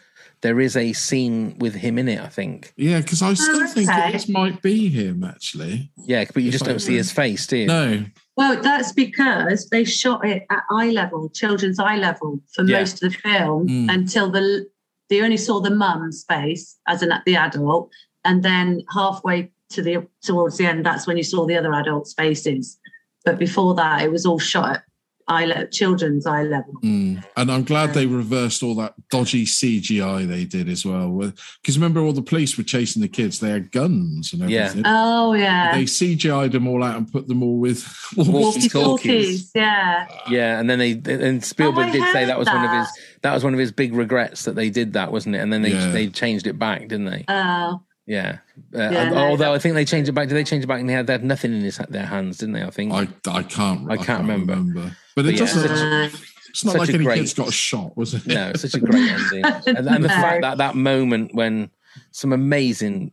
there is a scene with him in it, I think. Yeah, because I still oh, okay. think that this might be him, actually. Yeah, but you just don't see his face, do you? No. Well, that's because they shot it at eye level, children's eye level, for yeah. most of the film, mm. until the they only saw the mum's face as an the adult, and then halfway to the towards the end, that's when you saw the other adults' faces. But before that, it was all shot at eye level, children's eye level. Mm. And I'm glad they reversed all that dodgy C G I they did as well. Because remember, all the police were chasing the kids. They had guns and everything. Yeah. Oh, yeah. They C G I'd them all out and put them all with walkie-talkies. Yeah. Yeah, and then they and Spielberg oh, did say that was that. one of his that was one of his big regrets that they did that, wasn't it? And then they yeah. they changed it back, didn't they? Oh. Yeah. Uh, yeah, although I think they changed it back. Did they change it back? And they had, they had nothing in his, their hands, didn't they? I think I, I can't. I, I can't, can't remember. remember. But it but doesn't. Yeah, such, it's not like any great, kid's got a shot, was it? No, it's such a great ending, and, and the no. fact that that moment when some amazing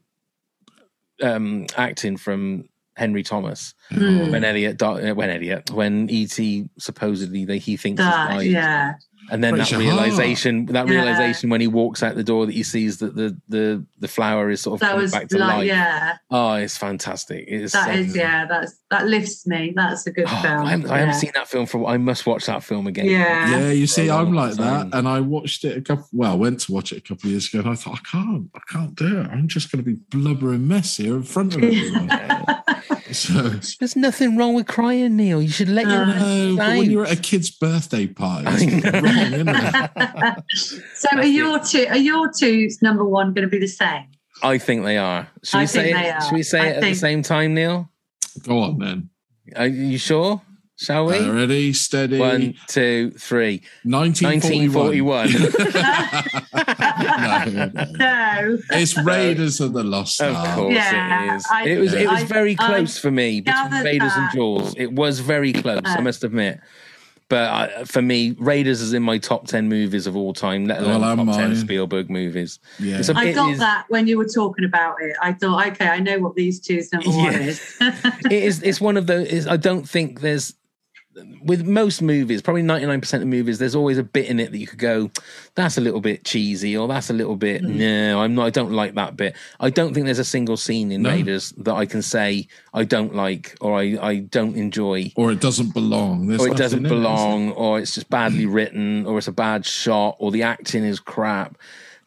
um, acting from Henry Thomas mm. when Elliot when Elliot when E T supposedly they, he thinks that, is died. Yeah. And then Pretty that sure. realization, that yeah. realization when he walks out the door that he sees that the the, the flower is sort of coming back to like, life. Yeah. Oh, it's fantastic. It is that so is, amazing. yeah, that's that lifts me. That's a good oh, film. I haven't, yeah. I haven't seen that film for. I must watch that film again. Yeah, yeah. You see, I'm like that, and I watched it a couple. Well, I went to watch it a couple of years ago, and I thought, I can't, I can't do it. I'm just going to be blubbering mess here in front of everyone. So, there's nothing wrong with crying, Neil. You should let your know. But when you're at a kid's birthday party, it's wrong, isn't it? So are your two? Are your two's number one going to be the same? I think they are. Should I we say? It, should we say I it think... at the same time, Neil? Go on, then. Are you sure? Shall we? Uh, ready, steady. One, two, three. nineteen forty-one. nineteen forty-one. no, no. no. It's Raiders of the Lost Ark. Of course yeah, it is. I, it was it was I, very close I, for me between Raiders that. and Jaws. It was very close, I must admit. But I, for me, Raiders is in my top ten movies of all time, let alone well, top mine. ten Spielberg movies. Yeah. A, I got is, that when you were talking about it. I thought, okay, I know what these two's number yeah. one is. it is. It's one of those, I don't think there's, with most movies, probably ninety-nine percent of movies, there's always a bit in it that you could go, that's a little bit cheesy, or that's a little bit, mm. no, I'm not, I don't like that bit. I don't think there's a single scene in no. Raiders that I can say I don't like, or I, I don't enjoy. Or it doesn't belong. There's or it doesn't belong, it, it? or it's just badly written, or it's a bad shot, or the acting is crap.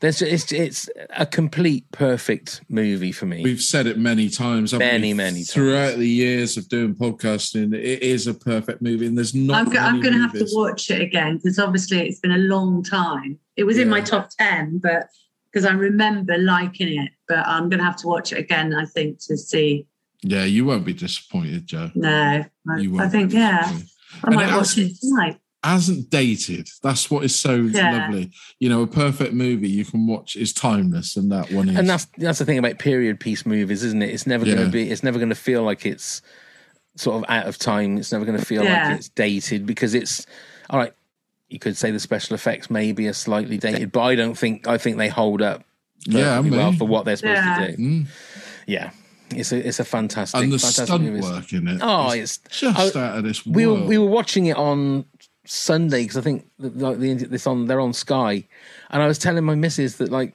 There's it's it's a complete perfect movie for me. We've said it many times. Many, we? many times. Throughout the years of doing podcasting, it is a perfect movie, and there's not I'm, go- I'm going to have to watch it again, because obviously it's been a long time. It was yeah. in my top ten, but because I remember liking it, but I'm going to have to watch it again, I think, to see. Yeah, you won't be disappointed, Jo. No. I, you won't I think, yeah. I might watch it tonight. Hasn't dated. That's what is so yeah. lovely. You know, a perfect movie you can watch is timeless, and that one is. And that's that's the thing about period piece movies, isn't it? It's never yeah. going to be. It's never going to feel like it's sort of out of time. It's never going to feel yeah. like it's dated, because it's all right. You could say the special effects maybe are slightly dated, but I don't think I think they hold up. Yeah, I mean, well for what they're supposed yeah. to do. Mm. Yeah. It's a it's a fantastic. And the fantastic stunt movie. work in it. Oh, it's just I, out of this world. We were we were watching it on Sunday, because I think like the this on they're on Sky, and I was telling my missus that like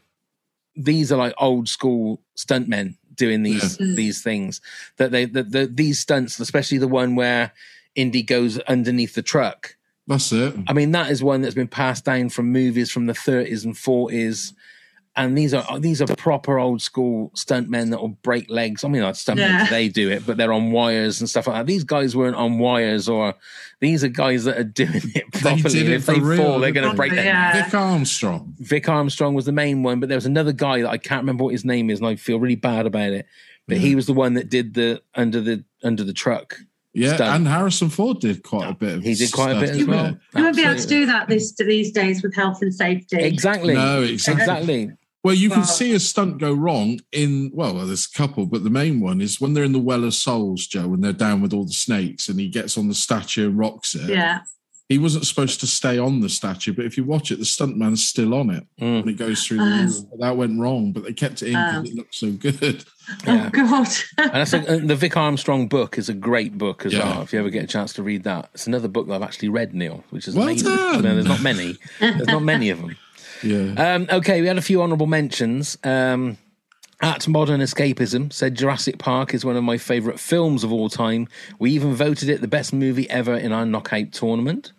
these are like old school stuntmen doing these yeah. these things, that they that the, these stunts, especially the one where Indy goes underneath the truck. That's it. I mean, that is one that's been passed down from movies from the thirties and forties, and these are these are proper old school stuntmen that will break legs. I mean, like stuntmen yeah. they do it, but they're on wires and stuff like that. These guys weren't on wires, or these are guys that are doing it properly. They did it if for they real, fall, they're going to break their yeah. neck. Vic Armstrong. Vic Armstrong was the main one, but there was another guy that I can't remember what his name is, and I feel really bad about it. But yeah. he was the one that did the under the under the truck. Yeah, stunt. And Harrison Ford did quite a bit of He did quite a bit as well. You won't be able to do that this, these days with health and safety. Exactly. No, exactly. exactly. Well, you well, can see a stunt go wrong in, well, well, there's a couple, but the main one is when they're in the Well of Souls, Jo, when they're down with all the snakes and he gets on the statue and rocks it. Yeah. He wasn't supposed to stay on the statue, but if you watch it, the stuntman's still on it mm. and it goes through the um, wall. That went wrong, but they kept it in because um, it looked so good. Yeah. Oh, God. And that's a, the Vic Armstrong book is a great book as yeah. well, if you ever get a chance to read that. It's another book that I've actually read, Neil, which is well amazing. You know, there's not many. There's not many of them. Yeah. Um, okay, we had a few honourable mentions. Um, at Modern Escapism said Jurassic Park is one of my favourite films of all time. We even voted it the best movie ever in our knockout tournament.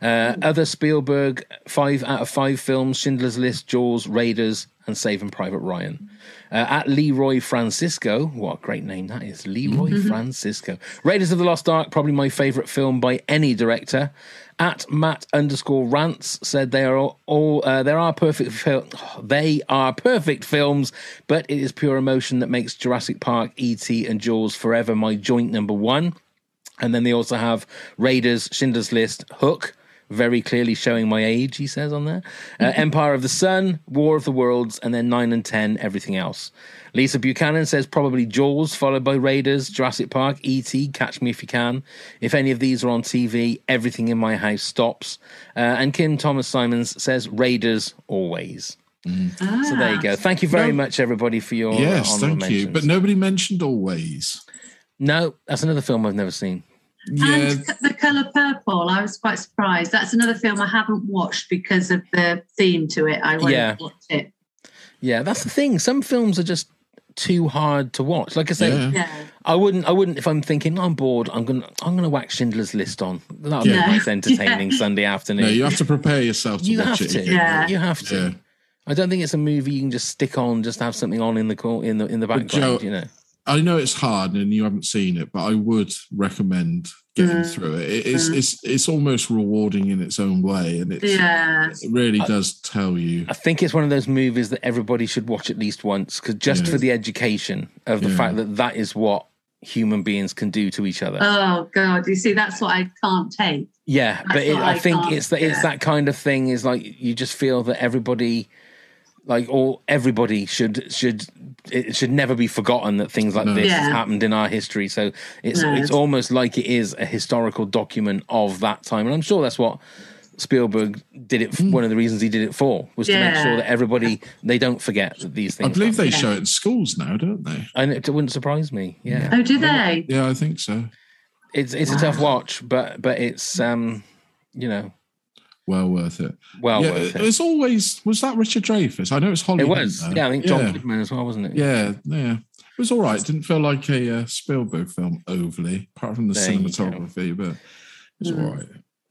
Uh, other Spielberg, five out of five films, Schindler's List, Jaws, Raiders and Saving Private Ryan. Uh, at Leroy Francisco, what a great name that is, Leroy mm-hmm. Francisco. Raiders of the Lost Ark, probably my favourite film by any director. At Matt underscore Rants said they are all, all uh, there are perfect fil- they are perfect films, but it is pure emotion that makes Jurassic Park, E T and Jaws forever my joint number one. And then they also have Raiders, Schindler's List, Hook, very clearly showing my age, he says on there. Uh, Empire of the Sun, War of the Worlds, and then nine and ten, everything else. Lisa Buchanan says probably Jaws, followed by Raiders, Jurassic Park, E T, Catch Me If You Can. If any of these are on T V, everything in my house stops. Uh, and Kim Thomas-Simons says Raiders always. Mm. Ah. So there you go. Thank you very no, much, everybody, for your yes, honorable thank mentions. You. But nobody mentioned Always. No, that's another film I've never seen. Yeah. And The Colour Purple, I was quite surprised. That's another film I haven't watched because of the theme to it. I won't yeah. watch it. Yeah, that's the thing. Some films are just too hard to watch. Like I say, yeah. Yeah. I wouldn't. I wouldn't. If I'm thinking I'm bored, I'm gonna. I'm gonna whack Schindler's List on. That'll be yeah. a nice, entertaining yeah. Sunday afternoon. No, you have to prepare yourself to you watch have it. To. Yeah. You have to. Yeah. I don't think it's a movie you can just stick on. Just have something on in the in the in the background. Joe, you know. I know it's hard and you haven't seen it, but I would recommend getting yeah. through it. It is, yeah. it's, it's almost rewarding in its own way, and it's, yeah. it really I, does tell you. I think it's one of those movies that everybody should watch at least once, because just yeah. for the education of the yeah. fact that that is what human beings can do to each other. Oh, God. You see, that's what I can't take. Yeah, that's but it, I, I think it's that, yeah. it's that kind of thing is like you just feel that everybody... Like all, everybody should should it should never be forgotten that things like no. this yeah. happened in our history. So it's no, it's almost like it is a historical document of that time, and I'm sure that's what Spielberg did it. Mm. One of the reasons he did it for was yeah. to make sure that everybody they don't forget that these things. I believe happen. They show it in schools now, don't they? And it wouldn't surprise me. Yeah. Oh, do they? Yeah, I think so. It's it's wow. a tough watch, but but it's um, you know. Well worth it. Well yeah, worth it. It's always... Was that Richard Dreyfuss? I know it's Hollywood. It was. Though. Yeah, I think John yeah. Goodman as well, wasn't it? Yeah, yeah. It was all right. It didn't feel like a uh, Spielberg film overly, apart from the there cinematography, but it was mm. all right.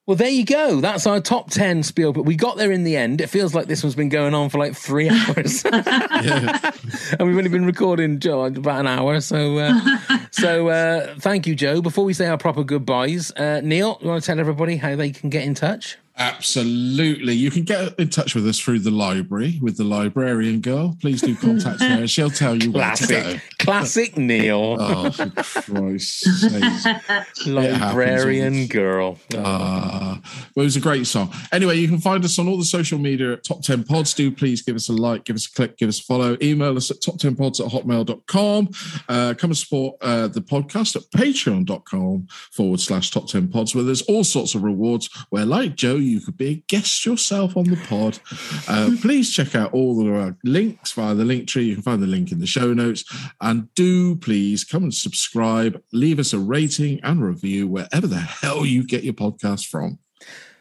Well, there you go. That's our top ten Spielberg. We got there in the end. It feels like this one's been going on for like three hours. Yeah. And we've only been recording, Joe, about an hour. So uh, so uh, thank you, Joe. Before we say our proper goodbyes, uh, Neil, you want to tell everybody how they can get in touch? Absolutely. You can get in touch with us through the library, with the librarian girl. Please do contact her and she'll tell you Classic. where to go. Classic Neil. Oh, for Christ's sake. Librarian girl. Ah, oh. Well, it was a great song. Anyway, you can find us on all the social media at Top ten Pods. Do please give us a like, give us a click, give us a follow. Email us at top ten pods at hotmail dot com. Uh, come and support uh, the podcast at patreon dot com forward slash top ten pods, where there's all sorts of rewards where, like Joe, you could be a guest yourself on the pod. Uh, please check out all the uh, links via the link tree. You can find the link in the show notes. And do please come and subscribe. Leave us a rating and review wherever the hell you get your podcast from.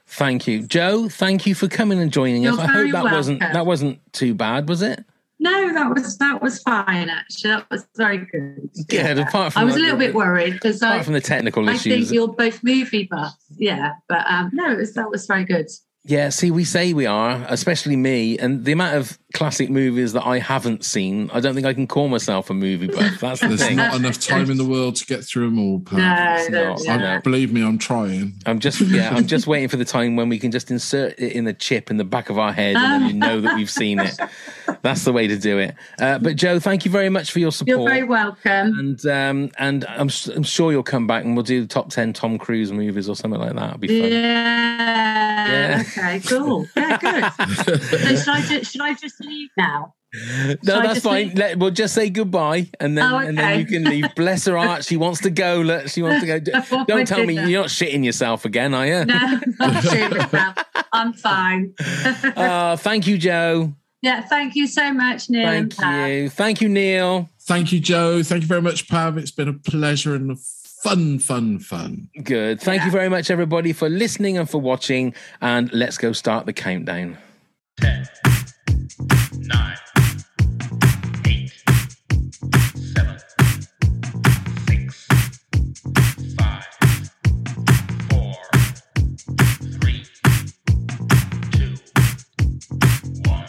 Thank you, Joe. Thank you for coming and joining You're us. I hope that welcome. wasn't that wasn't too bad, was it? No, that was that was fine. Actually, that was very good. Yeah, yeah. Apart from I was like, a little bit worried because apart I, from the technical I issues, I think you're both movie buffs. Yeah, but um, no, it was, that was very good. Yeah, see, we say we are, especially me, and the amount of classic movies that I haven't seen, I don't think I can call myself a movie buff. That's the There's thing. There's not enough time in the world to get through them all, Pat. No, no, no. Believe me, I'm trying. I'm just, yeah, I'm just waiting for the time when we can just insert it in the chip in the back of our head and then you know that we've seen it. That's the way to do it. Uh, but Joe, thank you very much for your support. You're very welcome. And um, and I'm, I'm sure you'll come back and we'll do the top ten Tom Cruise movies or something like that. It'll be fun. Yeah. yeah. Okay, cool. Yeah, good. So should I just, should I just leave now? No, should that's fine. Let, we'll just say goodbye, and then oh, okay. and then you can leave. Bless her heart, she wants to go. Look, she wants to go. Oh, Don't tell goodness. me you're not shitting yourself again, are you? No, not shitting myself. I'm fine. uh, thank you, Joe. Yeah, thank you so much, Neil. Thank you, thank you, Neil. Thank you, Joe. Thank you very much, Pav. It's been a pleasure and a fun, fun, fun. Good. Thank yeah. you very much, everybody, for listening and for watching. And let's go start the countdown. Ten, nine, eight, seven, six, five, four, three, two, one.